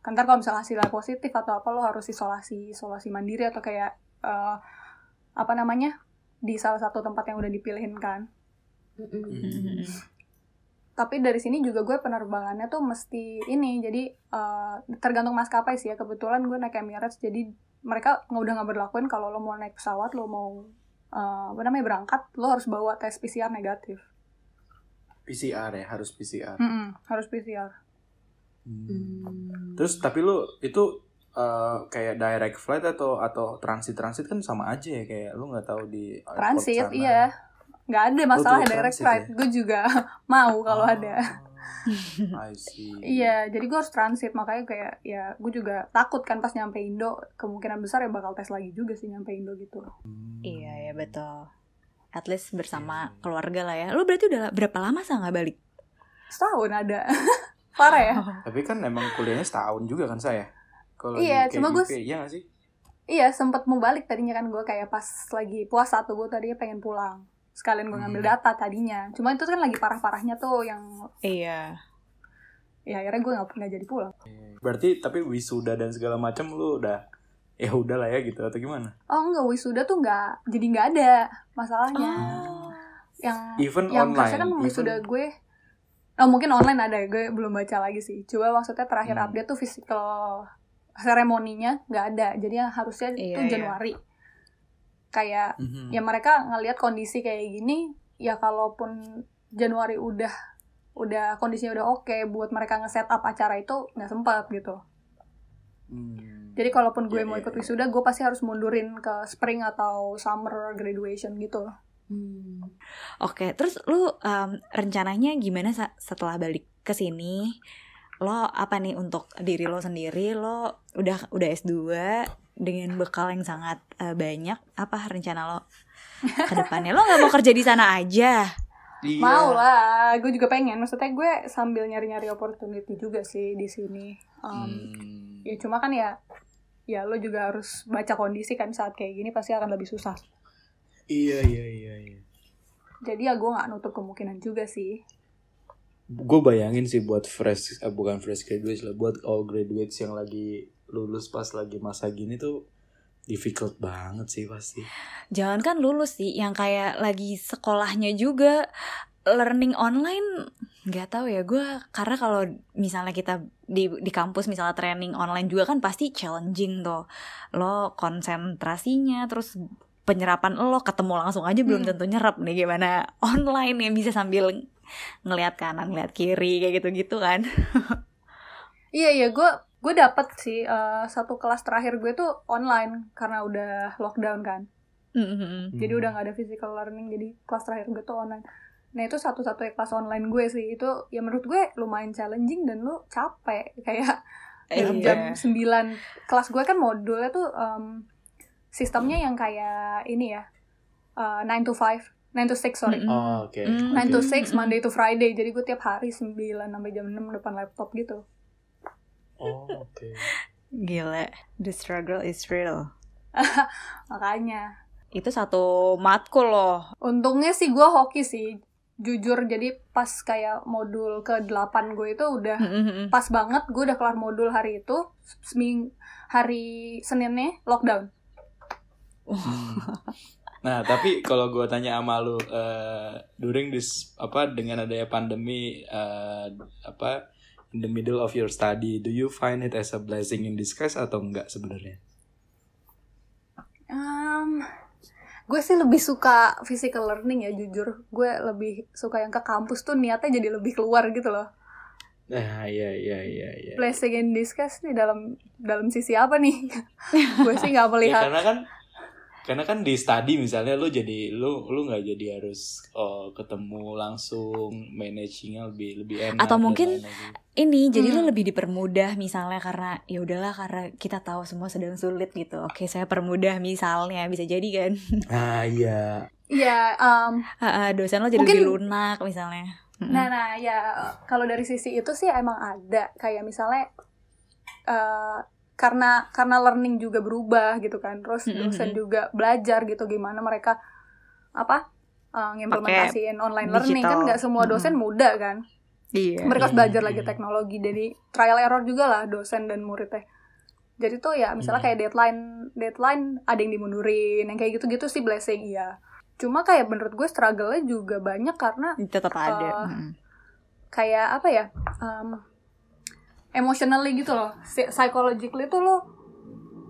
kan ntar kalau misalnya hasilnya positif atau apa lo harus isolasi isolasi mandiri atau kayak uh, apa namanya di salah satu tempat yang udah dipilihin kan. Mm-hmm. Tapi dari sini juga gue penerbangannya tuh mesti ini, jadi uh, tergantung maskapai sih ya. Kebetulan gue naik Emirates, jadi mereka udah nggak berlakuin kalau lo mau naik pesawat, lo mau uh, apa namanya berangkat, lo harus bawa tes P C R negatif. P C R ya, harus P C R. Mm-mm, harus P C R. Hmm. Terus tapi lo itu uh, kayak direct flight atau atau transit transit kan sama aja ya, kayak lo nggak tahu di airport transit sana. Iya. Nggak ada masalah direct flight, gue juga mau kalau oh, ada. I see. Iya, jadi gue harus transit, makanya kayak ya gue juga takut kan pas nyampe Indo, kemungkinan besar ya bakal tes lagi juga sih nyampe Indo gitu. Hmm. Iya, ya betul. At least bersama yeah. keluarga lah ya. Lu berarti udah berapa lama Sa nggak balik? Setahun ada. Parah ya. Tapi kan emang kuliahnya setahun juga kan saya. Kalau iya, cuma gue iya nggak sih? Iya, sempat mau balik tadinya kan gue kayak pas lagi puasa tuh gue tadinya pengen pulang. Sekalian gue ngambil data tadinya. Cuma itu kan lagi parah-parahnya tuh yang... Iya. Ya akhirnya gue gak, gak jadi pulang. Berarti tapi wisuda dan segala macam lu udah... Ya udah lah ya gitu atau gimana? Oh enggak, wisuda tuh gak... Jadi gak ada masalahnya. Oh. Yang... Even yang online? Yang kan wisuda even... gue... Oh mungkin online ada, gue belum baca lagi sih. Coba maksudnya terakhir hmm. update tuh physical... Seremoninya gak ada. Jadi yang harusnya iya, tuh Januari. Iya. Kayak mm-hmm. ya mereka ngelihat kondisi kayak gini ya, kalaupun Januari udah udah kondisinya udah oke okay, buat mereka nge-set up acara itu nggak sempat gitu. Mm. Jadi kalaupun gue yeah, mau ikut wisuda gue pasti harus mundurin ke spring atau summer graduation gitu. Mm. Oke, okay. Terus lu um, rencananya gimana setelah balik ke sini? Lo apa nih untuk diri lo sendiri? Lo udah udah S dua dengan bekal yang sangat uh, banyak, apa rencana lo ke depannya? Lo nggak mau kerja di sana aja? Iya. Mau lah, gue juga pengen. Maksudnya gue sambil nyari-nyari opportunity juga sih di sini. Um, hmm. Ya cuma kan ya, ya lo juga harus baca kondisi kan, saat kayak gini pasti akan lebih susah. Iya iya iya. iya. Jadi ya gue nggak nutup kemungkinan juga sih. Gue bayangin sih buat fresh, eh, bukan fresh graduates lah, buat all graduates yang lagi lulus pas lagi masa gini tuh difficult banget sih pasti. Jangan kan lulus sih, yang kayak lagi sekolahnya juga learning online, nggak tahu ya gue. Karena kalau misalnya kita di di kampus misalnya training online juga kan pasti challenging tuh, lo konsentrasinya, terus penyerapan lo ketemu langsung aja belum hmm. tentu nyerap nih, gimana online yang bisa sambil ngelihat kanan, ngelihat kiri kayak gitu-gitu kan. Iya iya gue gue dapet sih uh, satu kelas terakhir gue tuh online karena udah lockdown kan. Mm-hmm. Jadi udah nggak ada physical learning, jadi kelas terakhir gue tuh online. Nah itu satu-satunya kelas online gue sih, itu ya menurut gue lumayan challenging dan lu capek kayak eh, jam iya. sembilan. Kelas gue kan modulnya tuh um, sistemnya yang kayak ini ya, uh, nine to five, nine to six sorry. Oh, okay. nine to six Monday to Friday. Jadi gue tiap hari sembilan sampai jam enam depan laptop gitu. Oh, oke. Okay. Gila, the struggle is real. Makanya. Itu satu matkul loh. Untungnya sih gue hoki sih, jujur. Jadi pas kayak modul ke delapan gue itu udah mm-hmm. pas banget. Gue udah kelar modul hari itu, seming hari Seninnya lockdown. Hmm. Nah, tapi kalau gue tanya sama lu, uh, during this apa dengan adanya pandemi uh, apa in the middle of your study, do you find it as a blessing in disguise atau enggak sebenarnya? Um, gue sih lebih suka physical learning ya, jujur. Gue lebih suka yang ke kampus tuh, niatnya jadi lebih keluar gitu loh. Nah, iya iya iya iya. Blessing in disguise nih dalam dalam sisi apa nih? Gue sih nggak melihat. Ya, karena kan Karena kan di study misalnya lu jadi lu lu nggak jadi harus oh, ketemu langsung, managingnya lebih lebih enak. Atau mungkin ini jadi hmm. lu lebih dipermudah misalnya, karena ya udahlah karena kita tahu semua sedang sulit gitu. Oke, saya permudah misalnya, bisa jadi kan. Ah iya. Iya. um, uh, uh, dosen lu jadi mungkin lebih lunak misalnya. Nah nah ya kalau dari sisi itu sih emang ada kayak misalnya. Uh, karena karena learning juga berubah gitu kan, terus dosen juga belajar gitu gimana mereka apa uh, ngimplementasiin online digital learning kan, nggak semua dosen mm-hmm. muda kan, yeah, mereka yeah, belajar yeah. lagi teknologi, jadi trial error juga lah dosen dan muridnya. Jadi tuh ya misalnya yeah. kayak deadline deadline ada yang dimundurin, yang kayak gitu-gitu sih blessing iya. Cuma kayak menurut gue struggle-nya juga banyak karena tetap ada uh, hmm. kayak apa ya um, emotionally gitu loh, psychologically tuh lo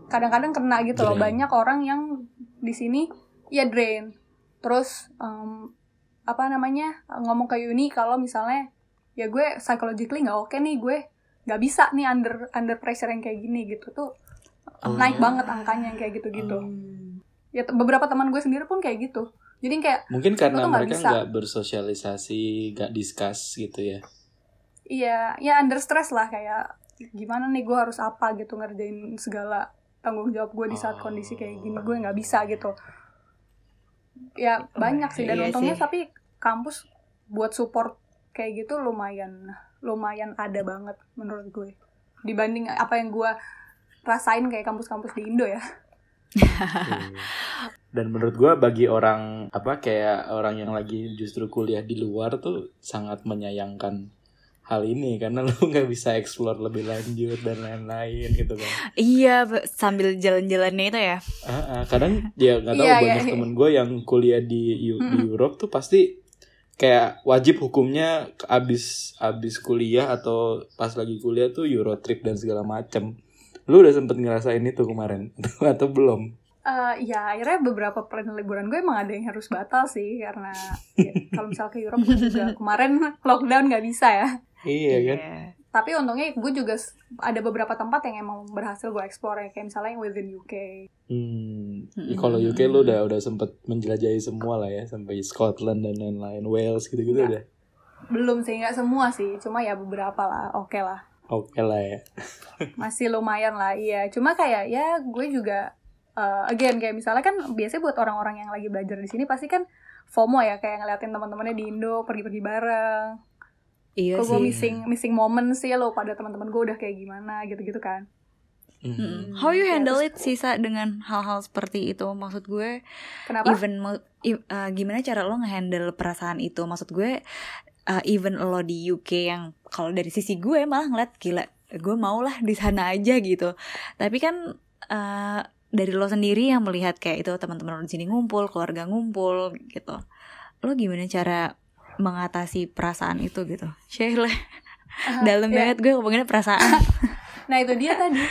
kadang-kadang kena gitu drain. Loh banyak orang yang di sini ya drain. Terus um, apa namanya ngomong ke uni kalau misalnya ya gue psychologically nggak oke nih, gue nggak bisa nih under under pressure yang kayak gini gitu tuh oh. naik banget angkanya yang kayak gitu-gitu. Um. Ya beberapa teman gue sendiri pun kayak gitu. Jadi kayak mungkin karena mereka nggak bersosialisasi, nggak discuss gitu ya. Iya, ya under stress lah, kayak gimana nih gue harus apa gitu, ngerjain segala tanggung jawab gue di saat kondisi kayak gini, gue nggak bisa gitu. Ya banyak sih, dan iya untungnya sih. Tapi kampus buat support kayak gitu lumayan, lumayan ada banget menurut gue. Dibanding apa yang gue rasain kayak kampus-kampus di Indo ya. Dan menurut gue bagi orang apa kayak orang yang lagi justru kuliah di luar tuh sangat menyayangkan hal ini, karena lu gak bisa explore lebih lanjut dan lain-lain gitu kan. Iya, sambil jalan-jalannya itu ya. uh-uh, Kadang ya gak tahu yeah, banyak yeah, temen yeah. gue yang kuliah di, U- di Europe tuh pasti kayak wajib hukumnya abis, abis kuliah atau pas lagi kuliah tuh Euro trip dan segala macem. Lu udah sempet ngerasain itu kemarin atau belum? Uh, ya akhirnya beberapa plan liburan gue emang ada yang harus batal sih, karena ya, kalau misal ke Europe juga kemarin lockdown gak bisa ya. Iya kan. Yeah. Tapi untungnya gue juga ada beberapa tempat yang emang berhasil gue explore, kayak misalnya yang within U K. Hmm. Mm-hmm. Kalau U K lu udah udah sempet menjelajahi semua lah ya, sampai Scotland dan lain-lain, Wales gitu-gitu udah. Belum sih, nggak semua sih, cuma ya beberapa lah, oke okay lah. Oke lah ya. Masih lumayan lah, iya. Cuma kayak ya gue juga uh, again kayak misalnya kan biasanya buat orang-orang yang lagi belajar di sini pasti kan FOMO ya, kayak ngeliatin teman-temannya di Indo pergi-pergi bareng. Iya kok sih. Gue missing missing moment sih lo pada teman-teman gue udah kayak gimana gitu-gitu kan. Mm-hmm. How you handle it Sisa dengan hal-hal seperti itu? Maksud gue, kenapa? Even uh, gimana cara lo ngehandle perasaan itu? Maksud gue, uh, even lo di U K yang kalau dari sisi gue malah ngeliat gila, gue maulah di sana aja gitu. Tapi kan uh, dari lo sendiri yang melihat kayak itu teman-teman lo di sini ngumpul, keluarga ngumpul gitu. Lo gimana cara mengatasi perasaan itu gitu? Sheila, uh, dalam yeah. banget gue ngomongin perasaan. Nah itu dia tadi.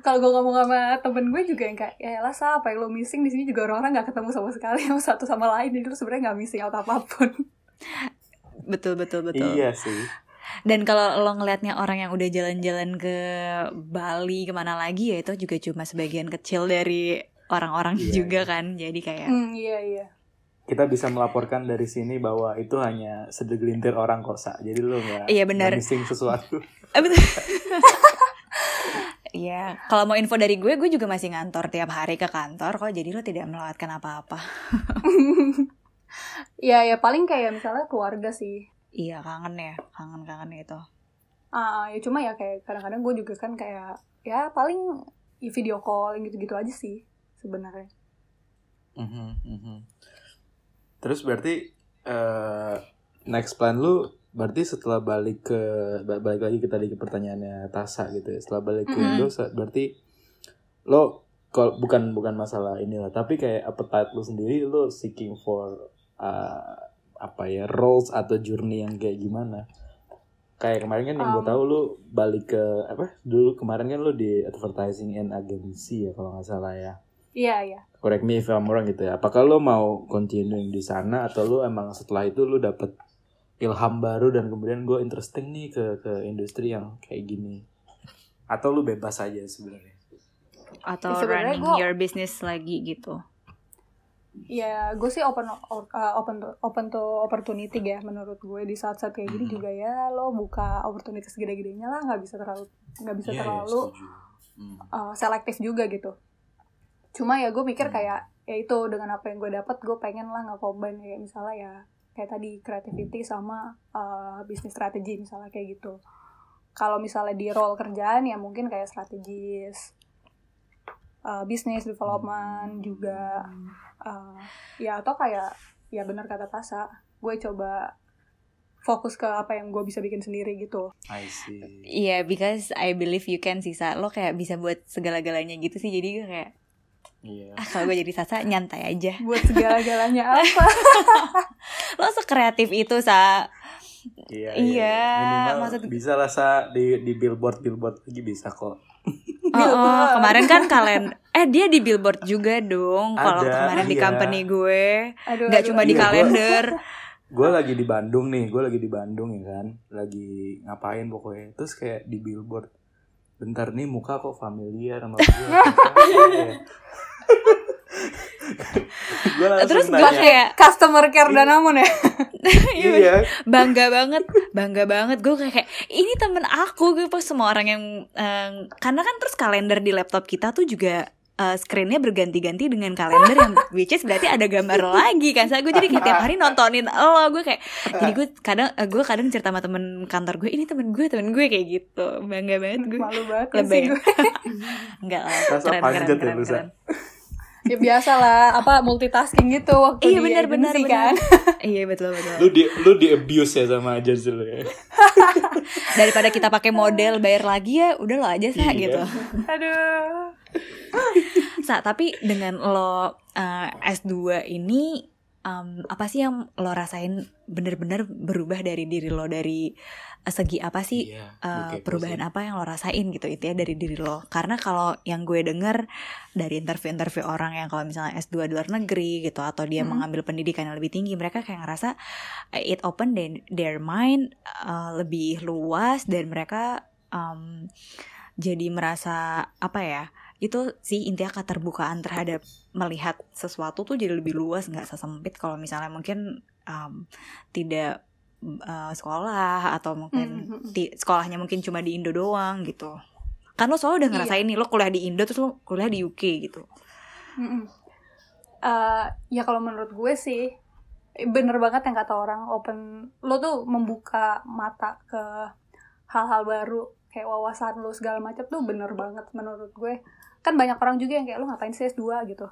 Kalau gue ngomong sama temen gue juga yang kayak, ya lah Sa, apa yang lo missing di sini juga orang-orang gak ketemu sama sekali sama satu sama lain, jadi lo sebenarnya gak missing out apapun. Betul betul betul. Iya sih. Dan kalau lo ngelihatnya orang yang udah jalan-jalan ke Bali kemana lagi, ya itu juga cuma sebagian kecil dari orang-orang iya, juga iya. kan, jadi kayak. Mm, iya iya. Kita bisa melaporkan dari sini bahwa itu hanya segelintir orang kok, Sa. Jadi lo nggak iya, missing sesuatu. Iya, kalau mau info dari gue, gue juga masih ngantor tiap hari ke kantor. Kok jadi lo tidak melewatkan apa-apa. Iya, ya paling kayak misalnya keluarga sih. Iya, kangen ya, kangen-kangen itu. Ah, ya cuma ya kayak kadang-kadang gue juga kan kayak ya paling video call gitu-gitu aja sih sebenarnya. Mm-hmm, mm-hmm. Terus berarti uh, next plan lu berarti setelah balik ke balik lagi kita di pertanyaannya Tasa gitu ya. Setelah balik ke Indo mm-hmm. berarti lo kalau bukan bukan masalah inilah, tapi kayak appetite lu sendiri lu seeking for uh, apa ya roles atau journey yang kayak gimana? Kayak kemarin kan yang um, gue tahu lu balik ke apa? Dulu kemarin kan lu di advertising and agency ya kalau enggak salah ya. Iya, iya. Correct me if I'm wrong gitu ya. Apakah lo mau continuing di sana atau lo emang setelah itu lo dapet ilham baru dan kemudian gue interesting nih ke ke industri yang kayak gini? Atau lo bebas aja sebenarnya? Atau ya, running gua, your business lagi gitu? Ya, gue sih open uh, open to, open to opportunity ya menurut gue di saat-saat kayak gini mm-hmm. juga ya lo buka opportunity segede-gedenya lah, nggak bisa terlalu nggak bisa yeah, terlalu yeah, uh, selektif juga gitu. Cuma ya gue mikir kayak, ya itu dengan apa yang gue dapat gue pengen lah nge-combine kayak misalnya ya, kayak tadi creativity sama uh, business strategy misalnya kayak gitu. Kalau misalnya di role kerjaan ya mungkin kayak strategis, uh, business development juga. Uh, ya atau kayak, ya benar kata Tasa, gue coba fokus ke apa yang gue bisa bikin sendiri gitu. I see. Yeah, because I believe you can Sisa. Lo kayak bisa buat segala-galanya gitu sih, jadi gue kayak, yeah. Ah kalau gue jadi Sasa nyantai aja. Buat segala-galanya apa? Lo sekreatif itu Sa. Iya. Iya. Minimal maksud bisa lah Sa di di billboard billboard lagi bisa kok. Oh, oh kemarin kan kalian eh dia di billboard juga dong. Kalau kemarin iya. di company gue aduh, gak aduh, cuma aduh. Di kalender. Gue lagi di Bandung nih, gue lagi di Bandung ya kan. Lagi ngapain pokoknya. Terus kayak di billboard. Bentar nih muka kok familiar sama gue. Terus gue kayak customer care dan namun ya iya. Bangga banget Bangga banget gue kayak ini temen aku gue pas semua orang yang uh, karena kan terus kalender di laptop kita tuh juga uh, screen-nya berganti-ganti dengan kalender yang which is berarti ada gambar lagi kan. Saya gue jadi kayak tiap hari nontonin oh gue kayak jadi gue kadang gue kadang cerita sama temen kantor gue ini temen gue temen gue kayak gitu. Bangga banget gue. Malu banget sih gue. Enggak lah keren keren keren, keren. Ya biasa lah, apa multitasking gitu waktu iya, di agensi kan. Iya betul-betul. Lu di, lu di abuse ya sama agensi lu ya. Daripada kita pakai model bayar lagi ya, udah lo aja Sa iya. gitu. Aduh Sa, tapi dengan lo uh, S dua ini um, apa sih yang lo rasain bener-bener berubah dari diri lo? Dari segi apa sih iya, uh, perubahan apa yang lo rasain gitu itu ya dari diri lo? Karena kalau yang gue denger dari interview-interview orang yang kalau misalnya S dua luar negeri gitu atau dia hmm. mengambil pendidikan yang lebih tinggi, mereka kayak ngerasa it open their mind uh, lebih luas dan mereka um, jadi merasa apa ya itu sih intinya keterbukaan terhadap melihat sesuatu tuh jadi lebih luas, nggak sesempit kalau misalnya mungkin um, tidak uh, sekolah atau mungkin mm-hmm. di, sekolahnya mungkin cuma di Indo doang gitu. Kan lo soalnya udah ngerasain iya. nih, lo kuliah di Indo terus lo kuliah di U K gitu. Mm-hmm. Uh, ya kalau menurut gue sih bener banget yang kata orang, open, lo tuh membuka mata ke hal-hal baru, kayak wawasan lo segala macam tuh bener banget menurut gue. Kan banyak orang juga yang kayak, lo ngapain sih S dua gitu.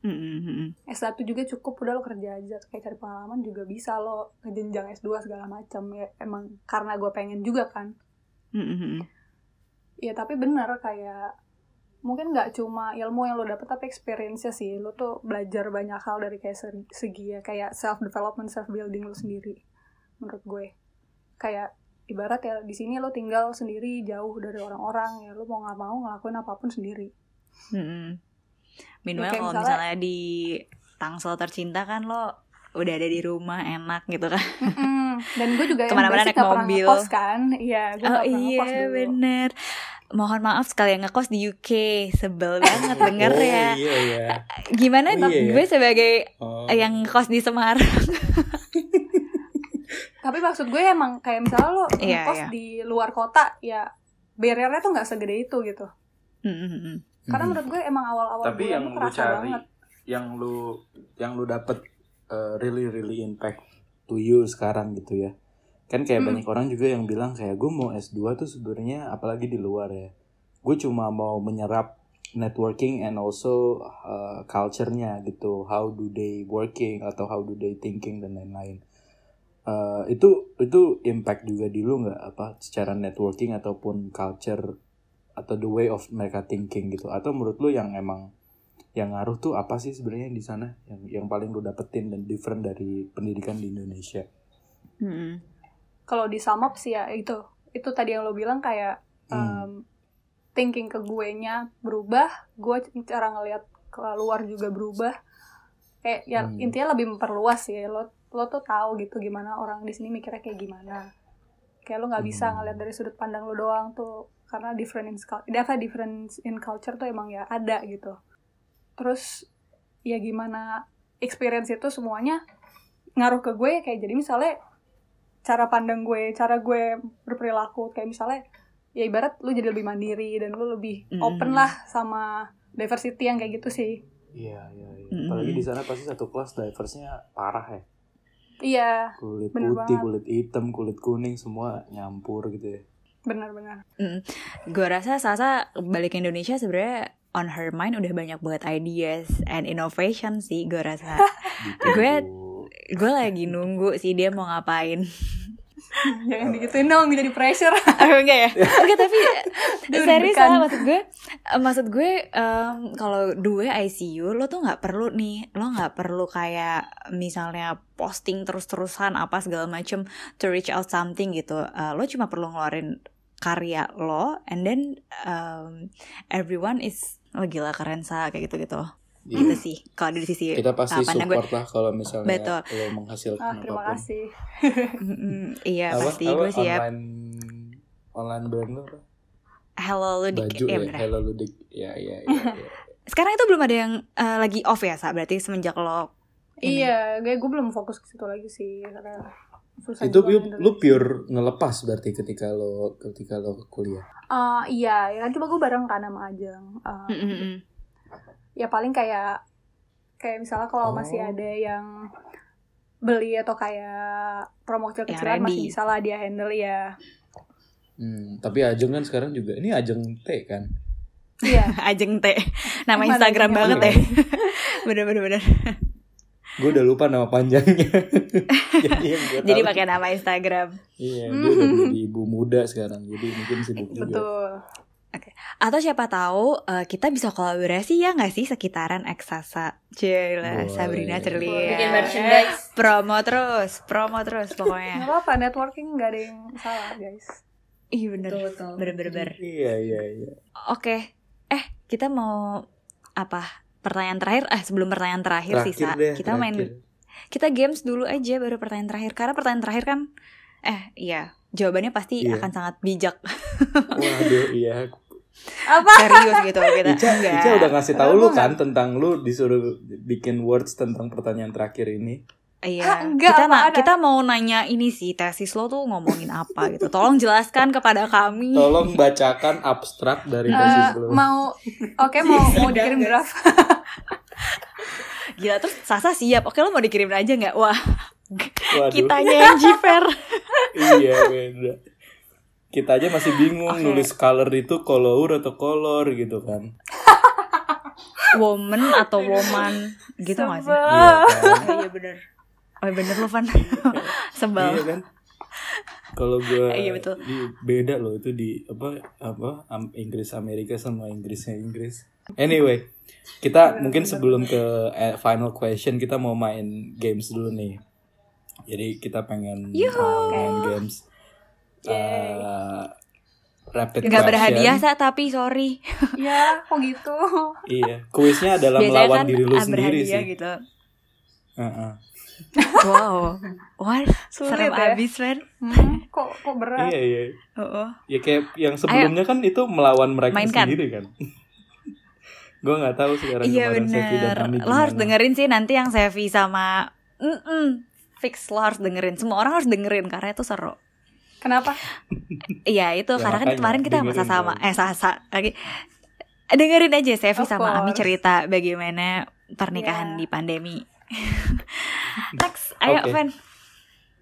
Mm-hmm. S satu juga cukup, udah lo kerja aja, kayak cari pengalaman juga bisa lo ngejenjang S dua segala macam. Ya emang karena gue pengen juga kan. Mm-hmm. Ya tapi bener, kayak mungkin gak cuma ilmu yang lo dapet, tapi experience-nya sih. Lo tuh belajar banyak hal dari kayak segi ya, kayak self-development, self-building lo sendiri. Menurut gue kayak ibarat ya, di sini lo tinggal sendiri, jauh dari orang-orang. Ya lo mau gak mau ngelakuin apapun sendiri. Mm-hmm. Minimal ya, kalau misalnya, misalnya di Tangsel tercinta kan lo udah ada di rumah, enak gitu kan. Mm-hmm. Dan gue juga kemana-mana naik mobil kan. Iya, gue oh iya bener. Mohon maaf sekali yang ngekos di U K, sebel banget denger. Oh, ya iya, iya. Gimana oh, iya, gue iya. sebagai oh. yang ngekos di Semarang. Tapi maksud gue emang kayak misalnya lo yeah, ngekos yeah. di luar kota, ya barrier-nya tuh gak segede itu gitu. Mm-hmm. Karena menurut gue emang awal-awal tapi bulan yang lu cari banget. yang lu yang lu dapet uh, really really impact to you sekarang gitu ya. Kan kayak hmm. banyak orang juga yang bilang kayak gue mau S dua tuh sebenarnya apalagi di luar ya, gue cuma mau menyerap networking and also uh, culture-nya gitu, how do they working atau how do they thinking dan lain-lain. Uh, itu itu impact juga di lu nggak, apa secara networking ataupun culture atau the way of mereka thinking gitu? Atau menurut lu yang emang yang ngaruh tuh apa sih sebenarnya di sana, yang yang paling lu dapetin dan different dari pendidikan di Indonesia? Mm-hmm. Kalau di sum up sih ya itu itu tadi yang lo bilang kayak mm. um, thinking ke guenya berubah, gue cara ngelihat keluar juga berubah. Kayak ya mm. intinya lebih memperluas ya, lo lo tuh tahu gitu gimana orang di sini mikirnya kayak gimana. Kayak lo nggak mm. bisa ngelihat dari sudut pandang lo doang tuh. Karena different in culture, data difference in culture tuh emang ya ada gitu. Terus ya gimana experience itu semuanya ngaruh ke gue, kayak jadi misalnya cara pandang gue, cara gue berperilaku, kayak misalnya ya ibarat lu jadi lebih mandiri dan lu lebih mm-hmm. open lah sama diversity yang kayak gitu sih. Iya, iya, iya. Mm-hmm. Apalagi di sana pasti satu kelas diversnya parah ya. Iya. Kulit putih, banget. Kulit hitam, kulit kuning semua nyampur gitu ya. Benar-benar. Mm. Gue rasa Sasa balik ke Indonesia sebenarnya on her mind udah banyak buat ideas and innovation sih gue rasa. Gue gue lagi nunggu sih dia mau ngapain. Jangan digituin dong, jadi pressure. Oke okay, ya. Oke okay, tapi serius lah maksud gue. Maksud gue um, kalau dua I C U lo tuh nggak perlu nih, lo nggak perlu kayak misalnya posting terus-terusan apa segala macem to reach out something gitu. Uh, lo cuma perlu ngeluarin karya lo, and then um, everyone is oh gila keren sah kayak gitu-gitu. Yeah. Gitu sih kalau dari sisi kita pasti uh, support gue, lah kalau misalnya betul. Lo menghasilkan ah, terima apapun. Terima kasih. Iya pasti gue siap. Online online brand lo. Hello Ludik. Baju, ya, Hello Ludik. Ya ya ya. ya. Sekarang itu belum ada yang uh, lagi off ya, Sa? Berarti semenjak lo ini. Iya, gue gue belum fokus ke situ lagi sih karena susah. Itu lu pure ngelepas berarti ketika lo ketika lo kuliah. Uh, iya, ya kan cuma gue bareng kan sama Ajeng. Uh, mm-hmm. Ya paling kayak kayak misalnya kalau oh. masih ada yang beli atau kayak promo kecil-kecilan ya, masih bisa lah dia handle ya. Hmm, tapi Ajeng kan sekarang juga ini Ajeng T kan? Iya, Ajeng T. Nama Emang Instagram banget ya. Bener-bener. Gue udah lupa nama panjangnya. Jadi, jadi pakai nama Instagram. Iya, dia udah jadi ibu muda sekarang. Jadi mungkin sibuk juga. Betul. Okay. Atau siapa tahu uh, kita bisa kolaborasi ya nggak sih sekitaran Eksasa, Cila, Sabrina Srilia, promo terus, promo terus pokoknya. Nggak apa-apa, networking nggak ada yang salah guys. Iya bener, betul, betul. Bener-bener. Iya iya iya. Oke, okay. eh kita mau apa? Pertanyaan terakhir, ah sebelum pertanyaan terakhir, terakhir sisa deh, kita terakhir. main, kita games dulu aja baru pertanyaan terakhir karena pertanyaan terakhir kan, eh iya. Jawabannya pasti yeah. akan sangat bijak. Waduh, iya. Apa? Serius gitu kita. Ica, Ica udah ngasih tahu lu kan tentang lu disuruh bikin words tentang pertanyaan terakhir ini. Iya, kita na- kita mau nanya ini sih, tesis lo tuh ngomongin apa gitu. Tolong jelaskan kepada kami. Tolong bacakan abstrak dari tesis uh, lo. Mau, oke okay, mau mau dikirim draft. Gila, terus Sasa siap. Oke, lo mau dikirim aja nggak? Wah, waduh. Kitanya yang jiper. Iya beda. Kita aja masih bingung okay. Nulis color itu color atau color gitu kan. Woman atau woman gitu nggak sih? Iya kan? Iya benar. Oh bener lu Van. Sebel. Iya kan. Kalau gue iya, beda loh itu di apa apa Inggris Amerika sama Inggrisnya Inggris. Anyway, kita bener, mungkin bener. Sebelum ke final question kita mau main games dulu nih. Jadi kita pengen uh, main games. Uh, rapid Gak question. Berhadiah Sa, tapi sorry. Ya, kok gitu. Iya, kuisnya adalah biasanya melawan kan diri lu sendiri sih. Gitu. Uh-uh. Wow, wah serem ya? Abis kan? Hmm, kok kok berat? Iya iya. Uh-uh. Ya kayak yang sebelumnya. Ayo. Kan itu melawan mereka mainkan. Sendiri kan. Gue nggak tahu sekarang iya, kemarin Sevi dan Ami. Lo harus dengerin sih nanti yang Sevi sama, mm fix lo harus dengerin. Semua orang harus dengerin karena itu seru. Kenapa? Iya itu ya, karena kan kemarin kita sama sama eh Sasa lagi dengerin aja Sevi sama Ami cerita bagaimana pernikahan yeah. di pandemi. Next, ayo okay. Fan.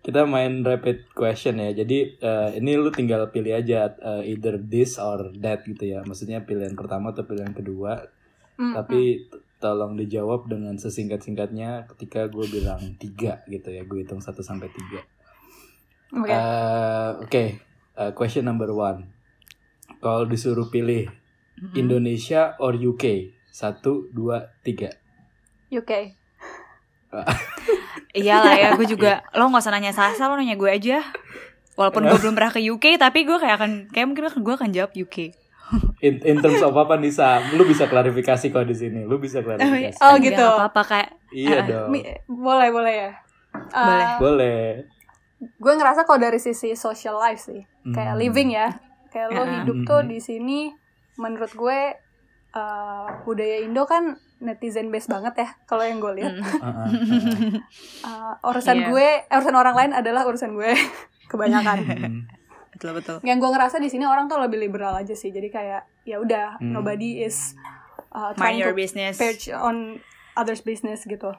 Kita main rapid question ya. Jadi uh, ini lu tinggal pilih aja uh, either this or that gitu ya. Maksudnya pilihan pertama atau pilihan kedua. Mm-hmm. Tapi tolong dijawab dengan sesingkat-singkatnya. Ketika gue bilang tiga gitu ya. Gue hitung satu sampai tiga. Oke. Okay. Uh, okay. uh, question number one. Kalau disuruh pilih mm-hmm. Indonesia or U K? Satu, dua, tiga. U K. Iyalah ya, gue juga. Lo nggak usah nanya Sasa, lo nanya gue aja. Walaupun gue belum pernah ke U K, tapi gue kayak akan, kayak mungkin gue akan jawab U K. In, in terms of apa Nisa? Lo bisa klarifikasi kok di sini. Lo bisa klarifikasi. Oh gitu. Apa apa kayak? Iya uh, dong. Mi, boleh boleh ya. Uh, boleh. Boleh. Gue ngerasa kalau dari sisi social life sih, kayak hmm. living ya, kayak lo hidup hmm. tuh di sini. Menurut gue uh, budaya Indo kan. Netizen base banget ya kalau yang gue lihat. uh, urusan yeah. gue, eh, urusan orang lain adalah urusan gue kebanyakan. Betul betul. Yang gue ngerasa di sini orang tuh lebih liberal aja sih. Jadi kayak ya udah mm. nobody is uh, trying to perch on others business gitu.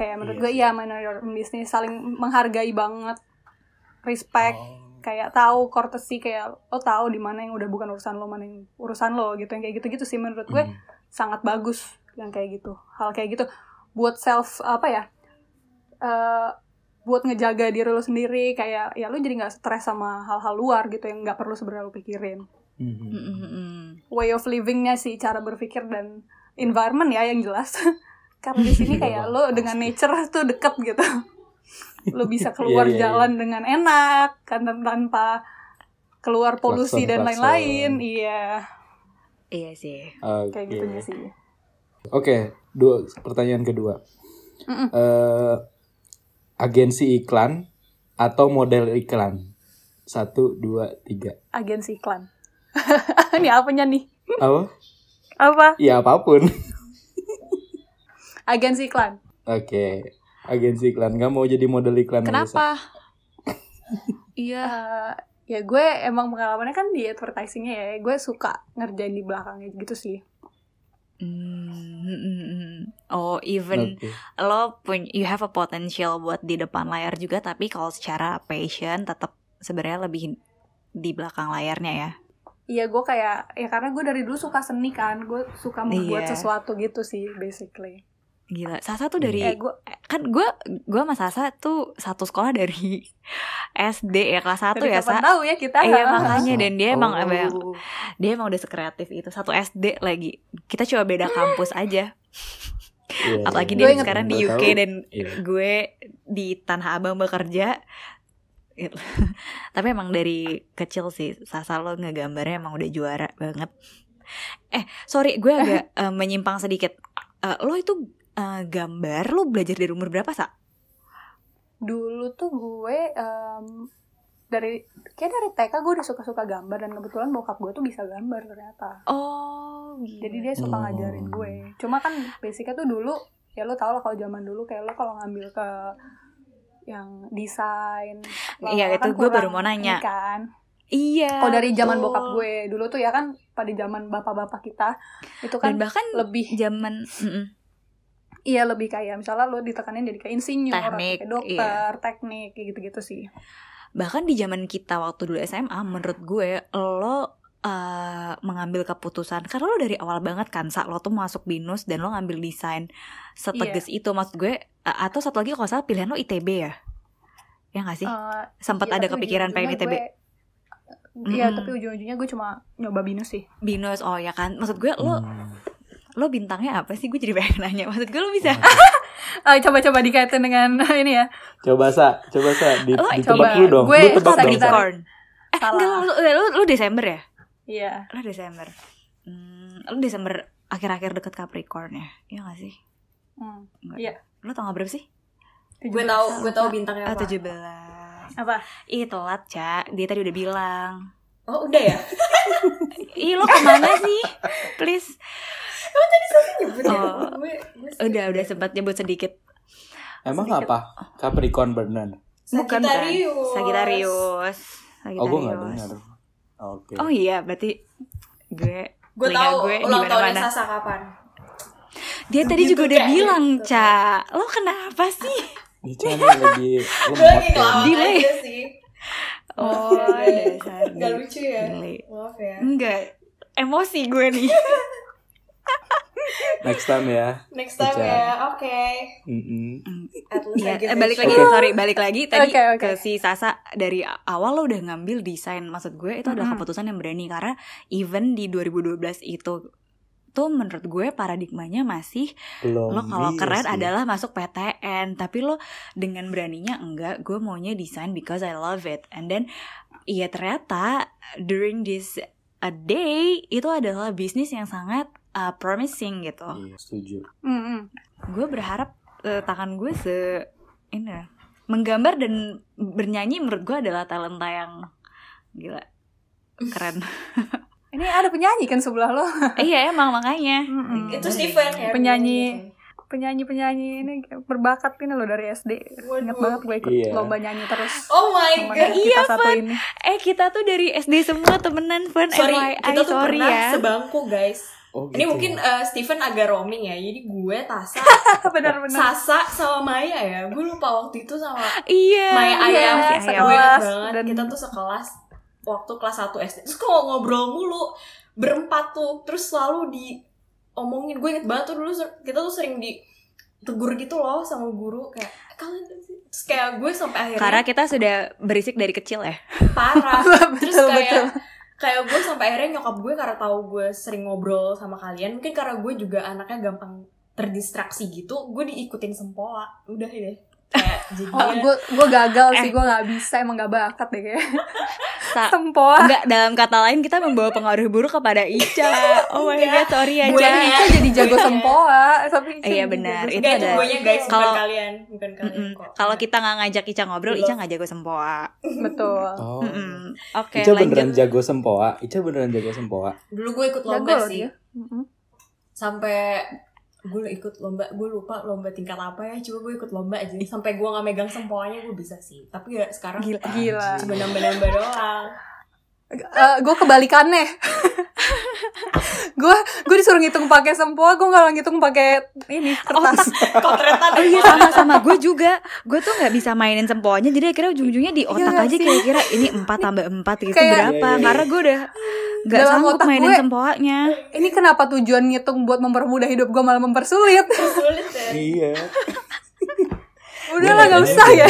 Kayak menurut yes. gue iya mind your business, saling menghargai banget, respect, oh. kayak tahu courtesy kayak lo tahu di mana yang udah bukan urusan lo, mana yang urusan lo gitu. Yang kayak gitu-gitu sih menurut gue mm. sangat bagus. Yang kayak gitu, hal kayak gitu buat self apa ya, uh, buat ngejaga diri lo sendiri, kayak ya lo jadi nggak stres sama hal-hal luar gitu yang nggak perlu sebenarnya lo pikirin. Mm-hmm. Way of livingnya sih, cara berpikir dan environment ya yang jelas. Karena di sini kayak lo dengan nature tuh deket gitu, lo bisa keluar yeah, yeah, jalan yeah. dengan enak kan tanpa keluar polusi lakson, dan lakson. lain-lain. Iya. Iya sih. Okay. Kayak gitu sih. Oke, dua pertanyaan kedua. Uh, agensi iklan atau model iklan? Satu, dua, tiga. Agensi iklan. Ini apanya nih? Apa? Apa? Ya apapun. Agensi iklan. Oke, agensi iklan. Gak mau jadi model iklan? Kenapa? Iya. Ya gue emang pengalamannya kan di advertisingnya ya. Gue suka ngerjain di belakangnya gitu sih. Mm, oh even okay. Lo pun you have a potential buat di depan layar juga, tapi kalau secara passion tetap sebenarnya lebih di belakang layarnya ya. Iya gue kayak ya karena gue dari dulu suka seni kan, gue suka membuat yeah. sesuatu gitu sih basically. Gila, Sasa tuh dari eh, gua, kan gue gue sama Sasa tuh satu sekolah dari S D ya kelas satu ya Sa. Tahu ya kita. Eh, iya makanya dan dia oh. emang oh. dia emang udah sekreatif itu. Satu S D lagi. Kita coba beda kampus aja. Yeah, apalagi yeah. dia gua sekarang di U K tahu. Dan yeah. gue di Tanah Abang bekerja. Tapi emang dari kecil sih Sasa lo ngegambarnya emang udah juara banget. Eh sorry gue agak uh, menyimpang sedikit. Uh, lo itu Uh, gambar, lu belajar dari umur berapa, Sa? Dulu tuh gue um, dari kayak dari T K gue udah suka-suka gambar. Dan kebetulan bokap gue tuh bisa gambar ternyata. Oh, gila. Jadi dia suka ngajarin gue. Cuma kan basicnya tuh dulu ya lo tau lah kalau zaman dulu kayak lo kalau ngambil ke yang desain, iya itu kan gue baru mau nanya kan. Iya. Kalau dari zaman bokap gue dulu tuh ya kan pada zaman bapak-bapak kita itu kan, dan bahkan lebih zaman iya lebih kayak misalnya lo ditekanin jadi kayak insinyur, kayak dokter, iya. teknik kayak gitu-gitu sih. Bahkan di zaman kita waktu dulu S M A menurut gue lo Uh, mengambil keputusan karena lo dari awal banget kan saat lo tuh masuk BINUS dan lo ngambil desain setegas yeah. itu maksud gue uh, atau satu lagi kalau salah pilihan lo I T B ya ya nggak sih uh, sempat iya, ada kepikiran pengen I T B iya mm. tapi ujung-ujungnya gue cuma nyoba BINUS sih BINUS oh ya kan maksud gue lo hmm. lo bintangnya apa sih gue jadi pengen nanya maksud gue lo bisa uh, coba-coba dikaitin dengan ini ya coba sa coba sa di, lo, ditebak dulu dong gue Capricorn eh enggak lo lo Desember ya Iya. Lo Desember, hmm, lo Desember akhir-akhir deket Capricorn ya, iya nggak sih? Hmm, iya. Lo tanggal berapa sih? Gue tahu, gue tahu bintangnya apa? tujuh belas Apa? Ih telat Ca, dia tadi udah bilang. Oh udah ya? Ih lo kemana sih? Please. Kamu tadi sempat nyebut ya? Oh, gue, gue udah udah sempat nyebut sedikit. Emang sedikit. Apa? Capricorn Bernan? Bukan kan? Sagittarius. Sagittarius. Oh gue nggak dengar. Okay. Oh iya, berarti gue gue tahu ulang tahunnya Sasa kapan. Dia tadi gitu juga udah kayak bilang, gitu. Ca, lo kenapa sih? Dia lagi lemot delay sih. Oh, dasar. Gak lucu ya? Maaf ya. Enggak, emosi gue nih. Next time ya. Next time Ucah. Ya, oke. Okay. Ya, balik lagi, okay. sorry, balik lagi tadi okay, okay. ke si Sasa. Dari awal lo udah ngambil desain, maksud gue itu mm-hmm. adalah keputusan yang berani. Karena even di dua ribu dua belas itu tuh menurut gue paradigmanya masih belum lo kalau keren sih. Adalah masuk P T N, tapi lo dengan beraninya enggak, gue maunya desain because I love it. And then ya ternyata during this a day itu adalah bisnis yang sangat Uh, promising gitu. Iya, setuju. Mm-hmm. Gue berharap uh, tangan gue se ini menggambar dan bernyanyi menurut gue adalah talenta yang gila keren. Ini ada penyanyi kan sebelah lo? Iya emang makanya. Mm-hmm. Itu Steven ya. Penyanyi, penyanyi penyanyi ini berbakat ini lo dari S D. Ingat banget gue ikut yeah. lomba nyanyi terus. Oh my god. Iya Fun. Eh kita tuh dari S D semua temenan Fun. Sorry, N Y I, kita tuh sorry, pernah ya. Sebangku guys. Oh, gitu. Ini mungkin uh, Steven agak roaming ya. Jadi gue Tasa benar-benar Sasa sama Maya ya. Gue lupa waktu itu sama iya, Maya Ayam iya, sekelas banget. Dan kita tuh sekelas waktu kelas satu S D. Terus kok ngobrol mulu berempat tuh. Terus selalu diomongin. Gue inget banget tuh dulu kita tuh sering ditegur gitu loh sama guru kayak kalian terus kayak gue sampai akhirnya karena kita sudah berisik dari kecil ya. Parah. Terus betul, kayak betul. Kayak gue sampai akhirnya nyokap gue karena tahu gue sering ngobrol sama kalian. Mungkin karena gue juga anaknya gampang terdistraksi gitu. Gue diikutin sempola. Udah deh. Kayak jadinya oh, gue, gue gagal eh. sih. Gue gak bisa. Emang gak bakat deh kayaknya. Sa- sempola. Enggak, dalam kata lain kita membawa pengaruh buruk kepada Ica. Oh my god, sorry aja. Gue Ica jadi jago sempola. Tapi Ica iya benar. Itu ada. Kalau kalian, bukan kalian. Kalau kita gak ngajak Ica ngobrol, Ica gak jago sempola. Betul. Oh. Mm-mm. Oke, Ica lanjut. beneran jago sempoa. Ica beneran jago sempoa. Dulu gue ikut lomba jago sih. Mm-hmm. Sampai gue ikut lomba, gue lupa lomba tingkat apa ya. Coba gue ikut lomba aja. Sampai gue nggak megang sempoanya gue bisa sih. Tapi ya sekarang gila. gila. Cuma nambah-nambah doang. Uh, gue kebalikannya. gue gue disuruh ngitung pakai sempoa, gue nggak ngitung pakai ini kertas. Otak. Oh iya sama-sama gue juga. Gue tuh nggak bisa mainin sempoanya, jadi akhirnya ujung-ujungnya di otak ya, aja kira-kira ini empat tambah empat gitu kayak, berapa? Ya, ya. Karena gue udah nggak sanggup mainin gue, sempoanya. Ini kenapa tujuan ngitung buat mempermudah hidup gue malah mempersulit? Mempersulit ya. Iya. Udah lah nggak usah ya.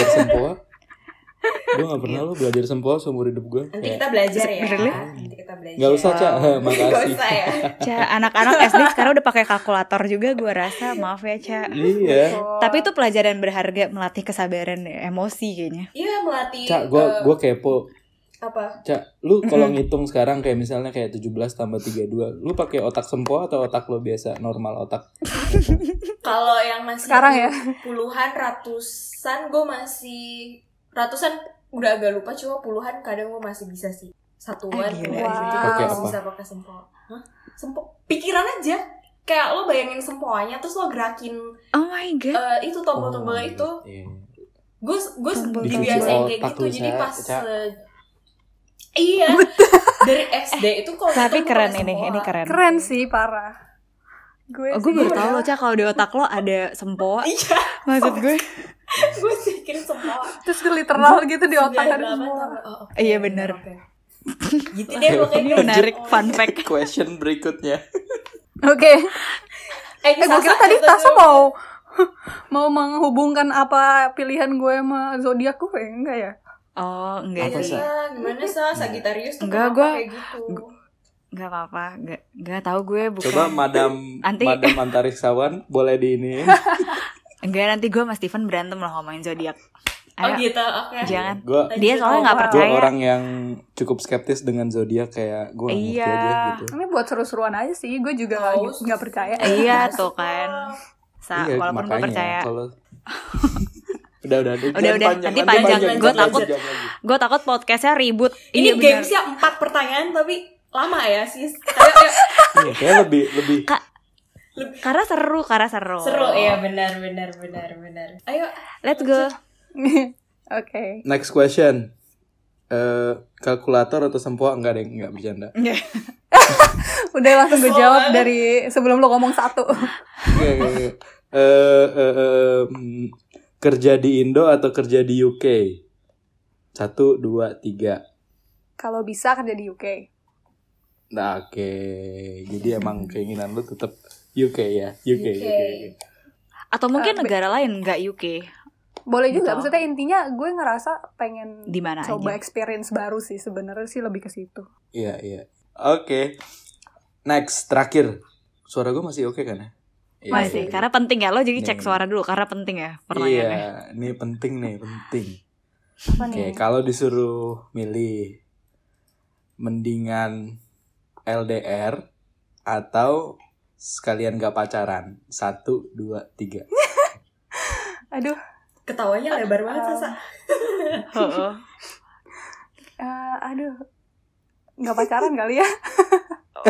Gue gak pernah lo belajar sempoa seumur hidup gue. Nanti kita belajar ya. Nanti kita belajar. Gak usah Ca, makasih. Gak usah ya Ca, anak-anak S D sekarang udah pakai kalkulator juga gue rasa. Maaf ya Ca. Iya. Tapi itu pelajaran berharga, melatih kesabaran, emosi kayaknya. Iya melatih. Ca, gue gue kepo. Apa? Ca, lu kalau ngitung sekarang kayak misalnya kayak tujuh belas tambah tiga puluh dua, lu pakai otak sempoa atau otak lo biasa normal otak? Kalau yang masih sekarang ya puluhan ratusan gue masih ratusan udah agak lupa, cuma puluhan kadang gue masih bisa sih. Satuan, eh, wow. Gitu, okay, bisa pakai sempoa. Hah? Sempoa? Pikiran aja. kayak lo bayangin semuanya terus lo gerakin oh my god uh, itu tombol-tombol oh itu gue gue dibiasain kayak gitu jadi pas uh, iya dari S D itu kalau tapi keren ini semua. Ini keren keren sih parah gue oh, gue baru tahu lo cak kalau di otak lo ada sempoa iya, maksud gue gue pikirin sempoa terus literal gitu di otak ada sempoa iya benar gitu deh ini menarik fun fact question berikutnya. Oke, okay. eh, eh gue kira tadi Tasa mau mau menghubungkan apa pilihan gue sama zodiak gue enggak ya? Oh enggak apa, ya. Gimana Sa? Sagittarius tuh enggak gua, kayak gitu. Enggak apa-apa, enggak enggak tahu gue bukan. Coba Madam Anti. Madam Antariksawan boleh di ini. Enggak nanti gue sama Steven berantem loh ngomongin zodiak. Oh gitu, oke. Okay. Jangan. Gua, dia soalnya nggak percaya. Gue orang yang cukup skeptis dengan zodiak kayak gue nggak iya. Ngerti aja gitu. Ini buat seru-seruan aja sih, gue juga nggak oh, nggak percaya. Iya tuh kan. Sa, iya, walaupun gue percaya. Kalau... udah udah udah. Udah udah. Nanti panjang. Gue takut. Gue takut podcastnya ribut. Ini iya, gamesnya empat pertanyaan tapi lama ya sis. Iya, kayak lebih lebih. Ka- karena seru, karena seru. Seru ya benar benar benar benar. Ayo, let's go. Oke. Okay. Next question. Uh, kalkulator atau sempoa? Enggak deh, enggak bercanda. Udah langsung gue jawab dari sebelum lo ngomong satu. Oke. Okay. Uh, uh, uh, um, kerja di Indo atau kerja di U K? Satu, dua, tiga. Kalau bisa kerja di U K. Nah, oke. Okay. Jadi emang keinginan lo tetap U K ya? U K. U K. U K. Atau mungkin uh, negara be- lain enggak U K? Boleh juga, betul. Maksudnya intinya gue ngerasa pengen dimana coba aja. Experience baru sih sebenarnya sih lebih ke situ. Iya, iya. Oke. Okay. Next, terakhir. Suara gue masih oke okay, kan ya? Iya, masih, iya, karena iya. Penting ya. Lo jadi cek suara dulu karena penting ya pertanyaannya. Iya, ini penting nih, penting. Oke, okay, kalau disuruh milih mendingan L D R atau sekalian gak pacaran. Satu, dua, tiga. Aduh. Ketawanya lebar banget, Sasa. Um, uh, uh, aduh, nggak pacaran kali ya?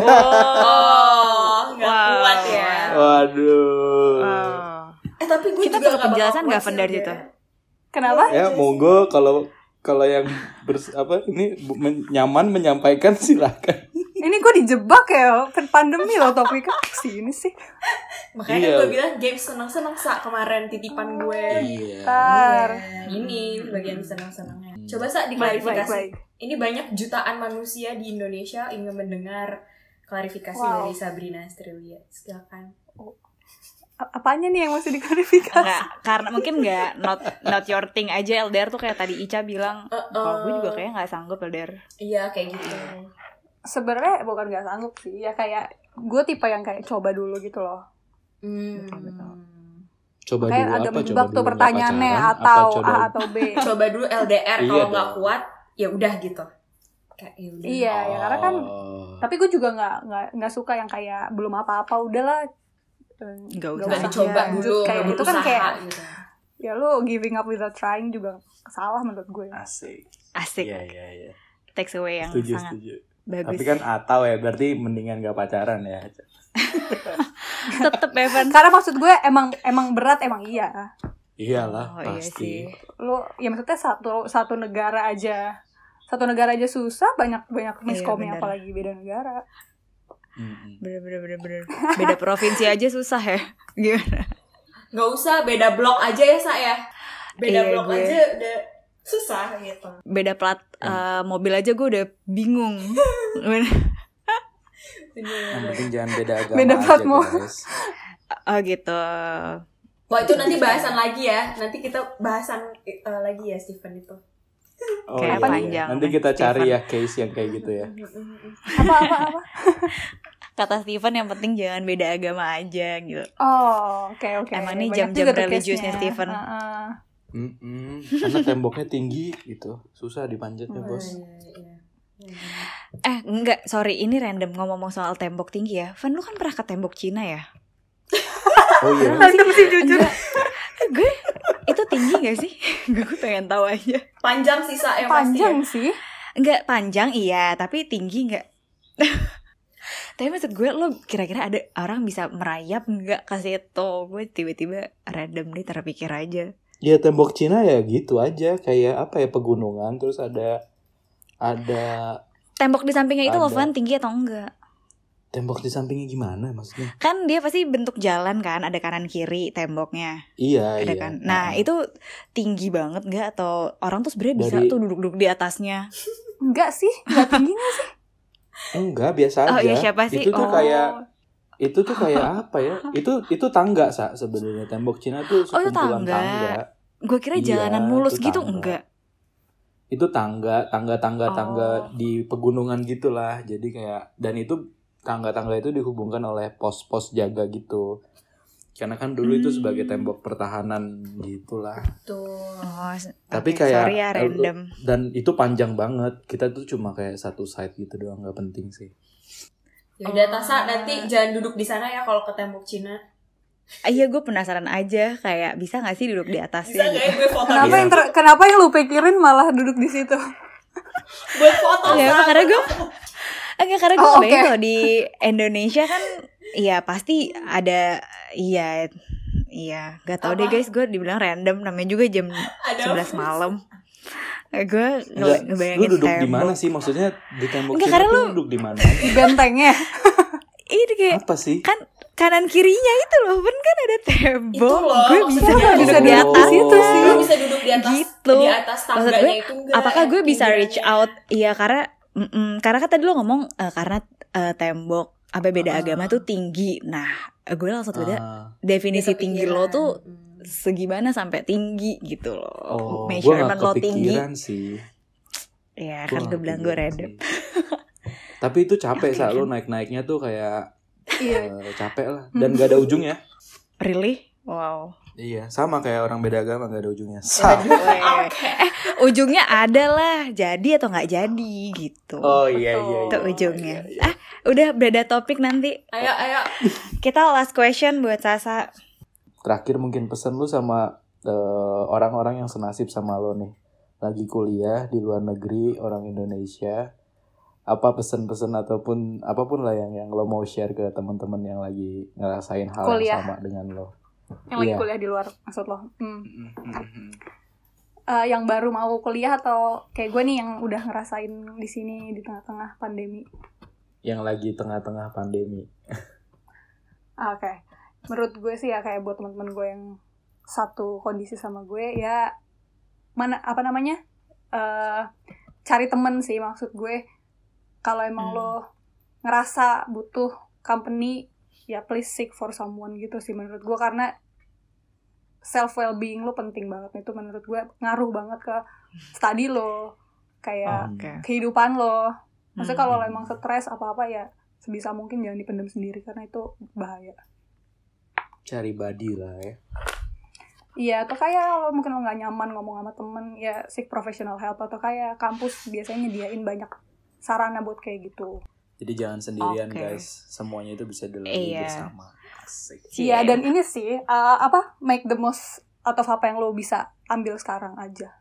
Oh, nggak wow. Kuat ya? Waduh. Uh. Eh tapi gue kita juga penjelasan nggak pendar gitu. Kenapa? Ya monggo kalau kalau yang bers, apa ini men, nyaman menyampaikan silakan. Ini gue dijebak ya, pandemi loh topiknya kesini sih. Makanya iya. Kan gue bilang game senang-senang Sa kemarin titipan gue. Iya. Tar. Ini bagian senang-senangnya. Coba Sa diklarifikasi. Baik, baik, baik. Ini banyak jutaan manusia di Indonesia ingin mendengar klarifikasi wow. Dari Sabrina Srilia. Silakan. Oh. Apanya nih yang masih diklarifikasi? Enggak, karena mungkin enggak not not your thing aja L D R tuh kayak tadi Ica bilang, uh, uh, kalau gue juga kayaknya enggak sanggup L D R. Iya, kayak gitu. Sebenarnya bukan enggak sanggup sih, ya kayak gue tipe yang kayak coba dulu gitu loh. Hmm. Coba kayak dulu agak apa? Menjebak tuh pertanyaannya atau A atau B. Coba dulu L D R kalau nggak kuat, ya udah gitu. Kayak yaudah. Iya, oh. Ya karena kan. Tapi gue juga nggak nggak nggak suka yang kayak belum apa-apa, udahlah. Nggak usah coba ya. Dulu. Kayak itu kan kayak. Gitu. Ya lu giving up without trying juga salah menurut gue. Asik. Asik. Iya iya iya. Takes away yang setuju, sangat setuju. Bagus. Tapi kan atau ya berarti mendingan nggak pacaran ya. Tetep Evan karena maksud gue emang emang berat emang iya iyalah oh, pasti iya lu ya maksudnya satu satu negara aja satu negara aja susah banyak banyak miskomnya iya, apalagi beda negara mm-hmm. bener bener bener bener beda provinsi aja susah ya gimana nggak usah beda blok aja ya Sa ya beda iya, blok gue. Aja udah susah gitu beda plat hmm. uh, mobil aja gue udah bingung yang penting jangan beda agama beda aja guys. Oh gitu. Wah itu nanti bahasan lagi ya. Nanti kita bahasan uh, lagi ya Steven itu. Oh kayak iya, panjang. Nanti kita cari Steven. Ya case yang kayak gitu ya. Apa-apa-apa kata Steven yang penting jangan beda agama aja gitu. Oh oke okay, oke okay. Emang ini jam-jam religiusnya Steven uh-uh. Karena temboknya tinggi gitu. Susah dipanjatnya oh, bos iya, iya. Eh enggak sorry ini random ngomong-ngomong soal tembok tinggi ya Van lu kan pernah ke tembok Cina ya. Oh iya random sih jujur. Gue itu tinggi gak sih? Gue pengen tahu aja. Panjang sih Sa yang panjang pasti, ya? Sih enggak panjang iya tapi tinggi gak? Tapi maksud gue, lo kira-kira ada orang bisa merayap nggak ke situ? Gue tiba-tiba random nih terpikir aja. Ya tembok Cina ya gitu aja, kayak apa ya, pegunungan, terus ada ada tembok di sampingnya itu, Lovan, tinggi atau enggak? Tembok di sampingnya gimana maksudnya? Kan dia pasti bentuk jalan kan, ada kanan kiri temboknya. Iya, ada iya. Kan? Nah, nah, itu tinggi banget enggak, atau orang tuh sebenarnya bisa tuh duduk-duduk di atasnya? Enggak sih, enggak tinggi enggak sih? Enggak, biasa aja. Oh, iya, siapa sih? Itu tuh oh. kayak itu tuh kayak apa ya? Itu itu tangga, Sa, sebenarnya tembok Cina tuh sekumpulan oh, tangga. tangga. Gue kira iya, jalanan mulus gitu, tangga. enggak. Itu tangga, tangga-tangga tangga oh. di pegunungan gitulah. Jadi kayak, dan itu tangga-tangga itu dihubungkan oleh pos-pos jaga gitu. Karena kan dulu hmm. itu sebagai tembok pertahanan gitulah. Betul. Oh, tapi okay, kayak sorry ya, random. Dan itu panjang banget. Kita tuh cuma kayak satu side gitu doang, enggak penting sih. Ya udah, oh. Tasa, nanti jangan duduk di sana ya kalau ke tembok Cina. Iya, gue penasaran aja kayak bisa enggak sih duduk di atasnya. Bisa gitu. Gue foto. Kenapa yang ter- kenapa yang lu pikirin malah duduk di situ? Buat foto. Ya, karena gue Enggak, karena gue oh, okay. kalau di Indonesia kan ya pasti ada, ya, ya gak tau Apa? deh guys, gue dibilang random, namanya juga jam sebelas malam. Gue ngebayangin lu duduk di mana sih, maksudnya di tembok Cina lu duduk di mana? Di bentengnya. Ini kayak, apa sih? Kan kanan kirinya itu loh, kan kan ada tembok. Gue bisa duduk, bisa di atas oh. itu sih. Gue bisa duduk di atas, gitu. Di atas tangganya gue, itu enggak. Apakah gue bisa reach out? Iya, karena Mm-mm, karena kan tadi lo ngomong uh, karena uh, tembok apa beda uh, agama tuh tinggi. Nah, gue langsung beda uh, definisi tinggi lo tuh segimana sampai tinggi gitu loh. Oh, measurement lo tinggi sih. Ya, kan gue bilang gue random. Tapi itu capek okay, saat kan? Lo naik-naiknya tuh kayak uh, capek lah dan gak ada ujungnya. Really? Wow. Iya, sama kayak orang beda agama, gak ada ujungnya. Sama. Okay. Eh, ujungnya ada lah, jadi atau gak jadi gitu. Oh iya, iya, iya. Itu ujungnya. Oh, iya, iya. Ah, udah beda topik nanti. Ayo, ayo. Kita last question buat Sasa. Terakhir mungkin pesan lu sama uh, orang-orang yang senasib sama lo nih. Lagi kuliah di luar negeri, orang Indonesia. Apa pesan-pesan ataupun apapun lah yang, yang lo mau share ke teman-teman yang lagi ngerasain hal kuliah. Yang sama dengan lo. Yang lagi yeah. kuliah di luar, maksud lo hmm. uh, yang baru mau kuliah atau kayak gue nih yang udah ngerasain di sini di tengah-tengah pandemi, yang lagi tengah-tengah pandemi. Oke, okay. Menurut gue sih ya kayak buat teman-teman gue yang satu kondisi sama gue ya, mana apa namanya uh, cari temen sih, maksud gue kalau emang hmm. lo ngerasa butuh company ya please seek for someone gitu sih menurut gue, karena self well-being lo penting banget. Itu menurut gue ngaruh banget ke study lo, kayak okay. kehidupan lo. Maksudnya kalau lo emang stres apa-apa ya sebisa mungkin jangan dipendam sendiri karena itu bahaya. Cari buddy lah ya. Iya, atau kayak lo mungkin lo gak nyaman ngomong sama temen ya seek professional help, atau kayak kampus biasanya nyediain banyak sarana buat kayak gitu. Jadi jangan sendirian okay. guys, semuanya itu bisa dilalui yeah. bersama. Asik. Iya yeah, dan ini sih uh, apa make the most out of apa yang lo bisa ambil sekarang aja.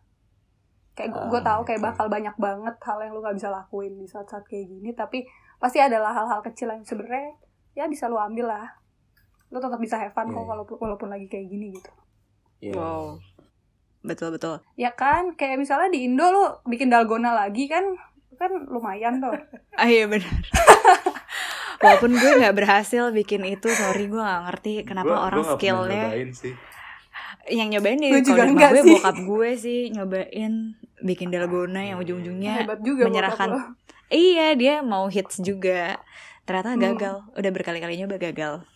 Kayak uh, gue tahu okay. kayak bakal banyak banget hal yang lo gak bisa lakuin di saat-saat kayak gini, tapi pasti adalah hal-hal kecil yang sebenarnya ya bisa lo ambil lah. Lo tetap bisa have fun yeah. kok walaupun, walaupun lagi kayak gini gitu. Yeah. Wow, betul-betul. Ya kan, kayak misalnya di Indo lo bikin dalgona lagi kan. Kan lumayan tuh. Ah iya benar. Walaupun gue nggak berhasil bikin itu, sorry gue nggak ngerti kenapa gua, orang gua skillnya. Yang nyobain di rumah gue sih. Bokap gue sih nyobain bikin dalgona yang ujung-ujungnya juga menyerahkan. Iya dia mau hits juga, ternyata gagal. Hmm. Udah berkali-kali nyoba gagal.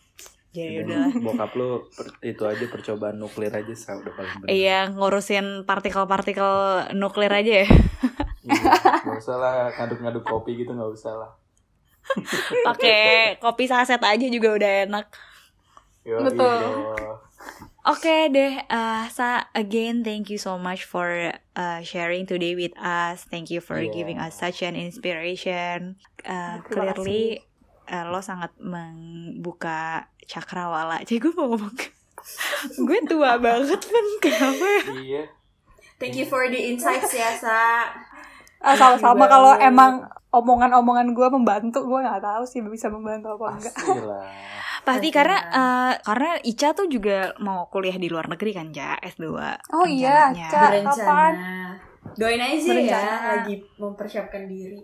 Jadi udah. Bokap lo per, itu aja percobaan nuklir aja sah udah paling benar. Iya ngurusin partikel-partikel nuklir aja ya. Nggak usah lah ngaduk-ngaduk kopi gitu, nggak usah lah. Pakai kopi saset aja juga udah enak. Yo, betul. Oke okay deh, uh, Sa, again thank you so much for uh, sharing today with us. Thank you for yeah. giving us such an inspiration. Uh, clearly uh, lo sangat membuka cakrawala. Jadi gue mau ngomong, gue tua banget kan kenapa? Iya. Thank you for the insights ya, Sa. Sama-sama. Kalau emang omongan-omongan gue membantu, gue nggak tahu sih bisa membantu apa enggak. Pasti karena uh, karena Ica tuh juga mau kuliah di luar negeri kan, Ja, S dua. Oh iya, Ica kapan? Doain aja sih ya, lagi mempersiapkan diri.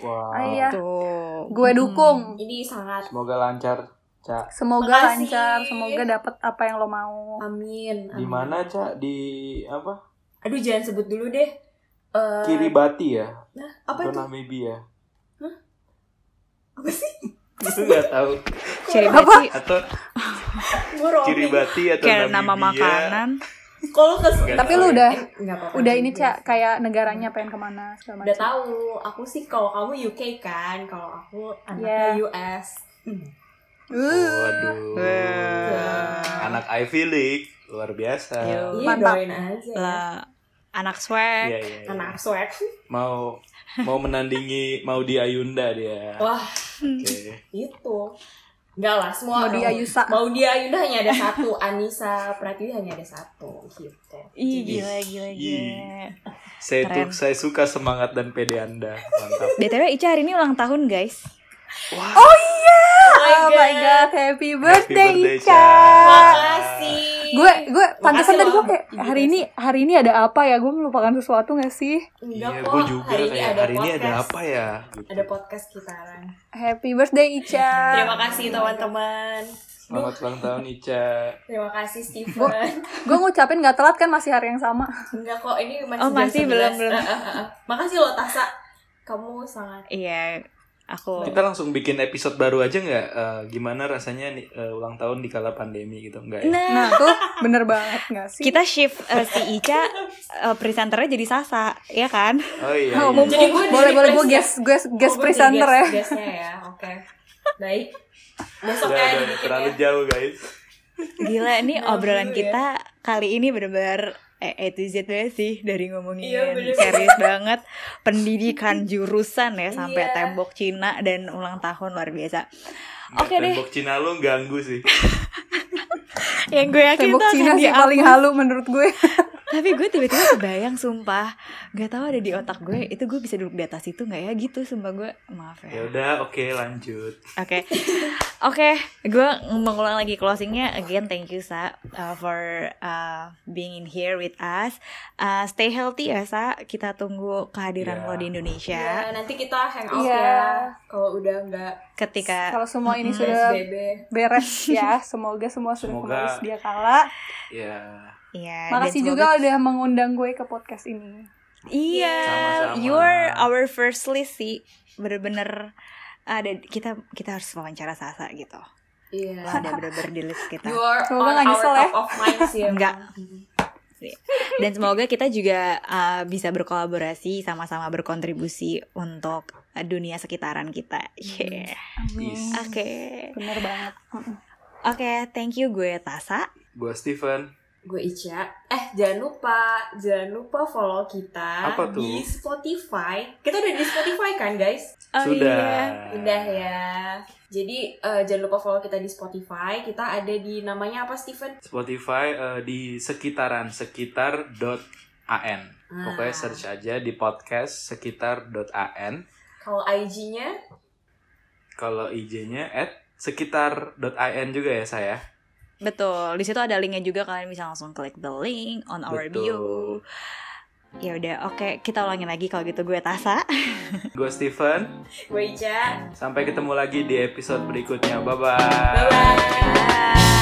Wow. Ayah. Tuh. Gue dukung. Hmm. Ini sangat. Semoga lancar, Ca. Semoga Makasih. lancar, semoga dapat apa yang lo mau. Amin. Amin. Di mana, Ca? Di apa? Aduh, jangan sebut dulu deh. Uh... Kiribati ya? Nah, apa itu? Namibia. Hah? Apa sih? Itu nggak tahu. Kiribati atau Kiribati atau Namibia. Nama makanan. Kalau kes- tapi lu udah eh, udah ini Cak, kayak negaranya pengen kemana segala macam. Udah tahu. Aku sih kalau kamu U K kan, kalau aku anaknya yeah. U S. Hmm. Waduh. Yeah. Anak Ivy League luar biasa. Mantap. Lah, anak swag. Yeah, yeah, yeah. Anak swag. Mau mau menandingi mau di Ayunda dia. Wah. Okay. Itu. Enggak lah, semua mau di Ayusa. Mau di Ayunda hanya ada satu, Anissa Pratiwi hanya ada satu gitu. Ih, gila gila gila. Saya tuh saya suka semangat dan pede Anda. Mantap. B T W Ica hari ini ulang tahun, guys. Wow. Oh iya. Yeah. Oh, oh my god, happy birthday, happy birthday Ica. Makasih. Gue gue pantesan tadi gue kayak hari ini hari ini ada apa ya? Gue melupakan sesuatu enggak sih? Enggak, iya, gue juga hari kayak ini hari ini ada apa ya? Gitu. Ada podcast Sekitaran. Happy birthday Ica. Terima kasih teman-teman. Selamat ulang tahun Ica. Terima kasih Steven. Gue ngucapin enggak telat kan, masih hari yang sama. Enggak kok, ini masih, oh, masih belum belum. Makasih lo Tasa. Kamu sangat iya. Aku... Kita langsung bikin episode baru aja nggak? Uh, gimana rasanya uh, ulang tahun di kala pandemi gitu, nggak ya? Nah, tuh bener banget nggak sih? Kita shift uh, si Ica uh, presenternya jadi Sasa, ya kan? Oh iya. Oh, iya. Jadi gue boleh boleh gue guest guest guest oh, presenter ya? Guestnya ya, oke. Okay. Baik. Besok aja dibikin. Terlalu ya. Jauh guys. Gila, ini nah, obrolan dulu, kita ya. Kali ini bener-bener A to Z sih, dari ngomongin iya, serius banget pendidikan jurusan ya sampai iya. Tembok Cina dan ulang tahun luar biasa. Oke okay deh. Tembok Cina lu ganggu sih. Yang gue yakin tembok Cina sih paling halu menurut gue. Tapi gue tiba-tiba kebayang sumpah, nggak tahu ada di otak gue itu gue bisa duduk di atas itu nggak ya gitu sumpah gue, maaf ya. Ya udah oke okay, lanjut. Oke okay. oke okay, gue mengulang lagi closingnya again, thank you Sa uh, for uh, being in here with us. Uh, stay healthy ya Sa, kita tunggu kehadiran yeah. lo di Indonesia. Yeah, nanti kita hang out yeah. ya kalau udah nggak. Ketika kalau semua ini mm, sudah S B B. Beres ya, semoga semua sudah kembali sedia kala. Ya. Yeah. Yeah, makasih juga udah mengundang gue ke podcast ini. Iya, yeah, you are our first list sih. Bener-bener ada uh, kita kita harus wawancara Sasa gitu. Iya. Yeah. Ada bener-bener di list kita. You are semoga on our top of mind sih. Enggak. Dan semoga kita juga uh, bisa berkolaborasi, sama-sama berkontribusi untuk dunia sekitaran kita. Yeah. Amin. Oke. Okay. Bener banget. Oke, okay, thank you gue Tasa. Gue Steven. Gue Ica. Eh jangan lupa Jangan lupa follow kita di Spotify. Kita udah di Spotify kan guys? Oh, sudah iya. Udah ya. Jadi uh, jangan lupa follow kita di Spotify. Kita ada di namanya apa Steven? Spotify uh, di sekitaran sekitar dot a n. ah. Pokoknya search aja di podcast sekitar dot a n. Kalau I G-nya? Kalau I G-nya at sekitar dot a n juga ya saya. Betul, di situ ada linknya juga, kalian bisa langsung klik the link on our Betul. Bio. Ya udah, oke okay, kita ulangin lagi kalau gitu. Gue Tasa, gue Steven, gue Ica. Sampai ketemu lagi di episode berikutnya. Bye bye. Bye bye.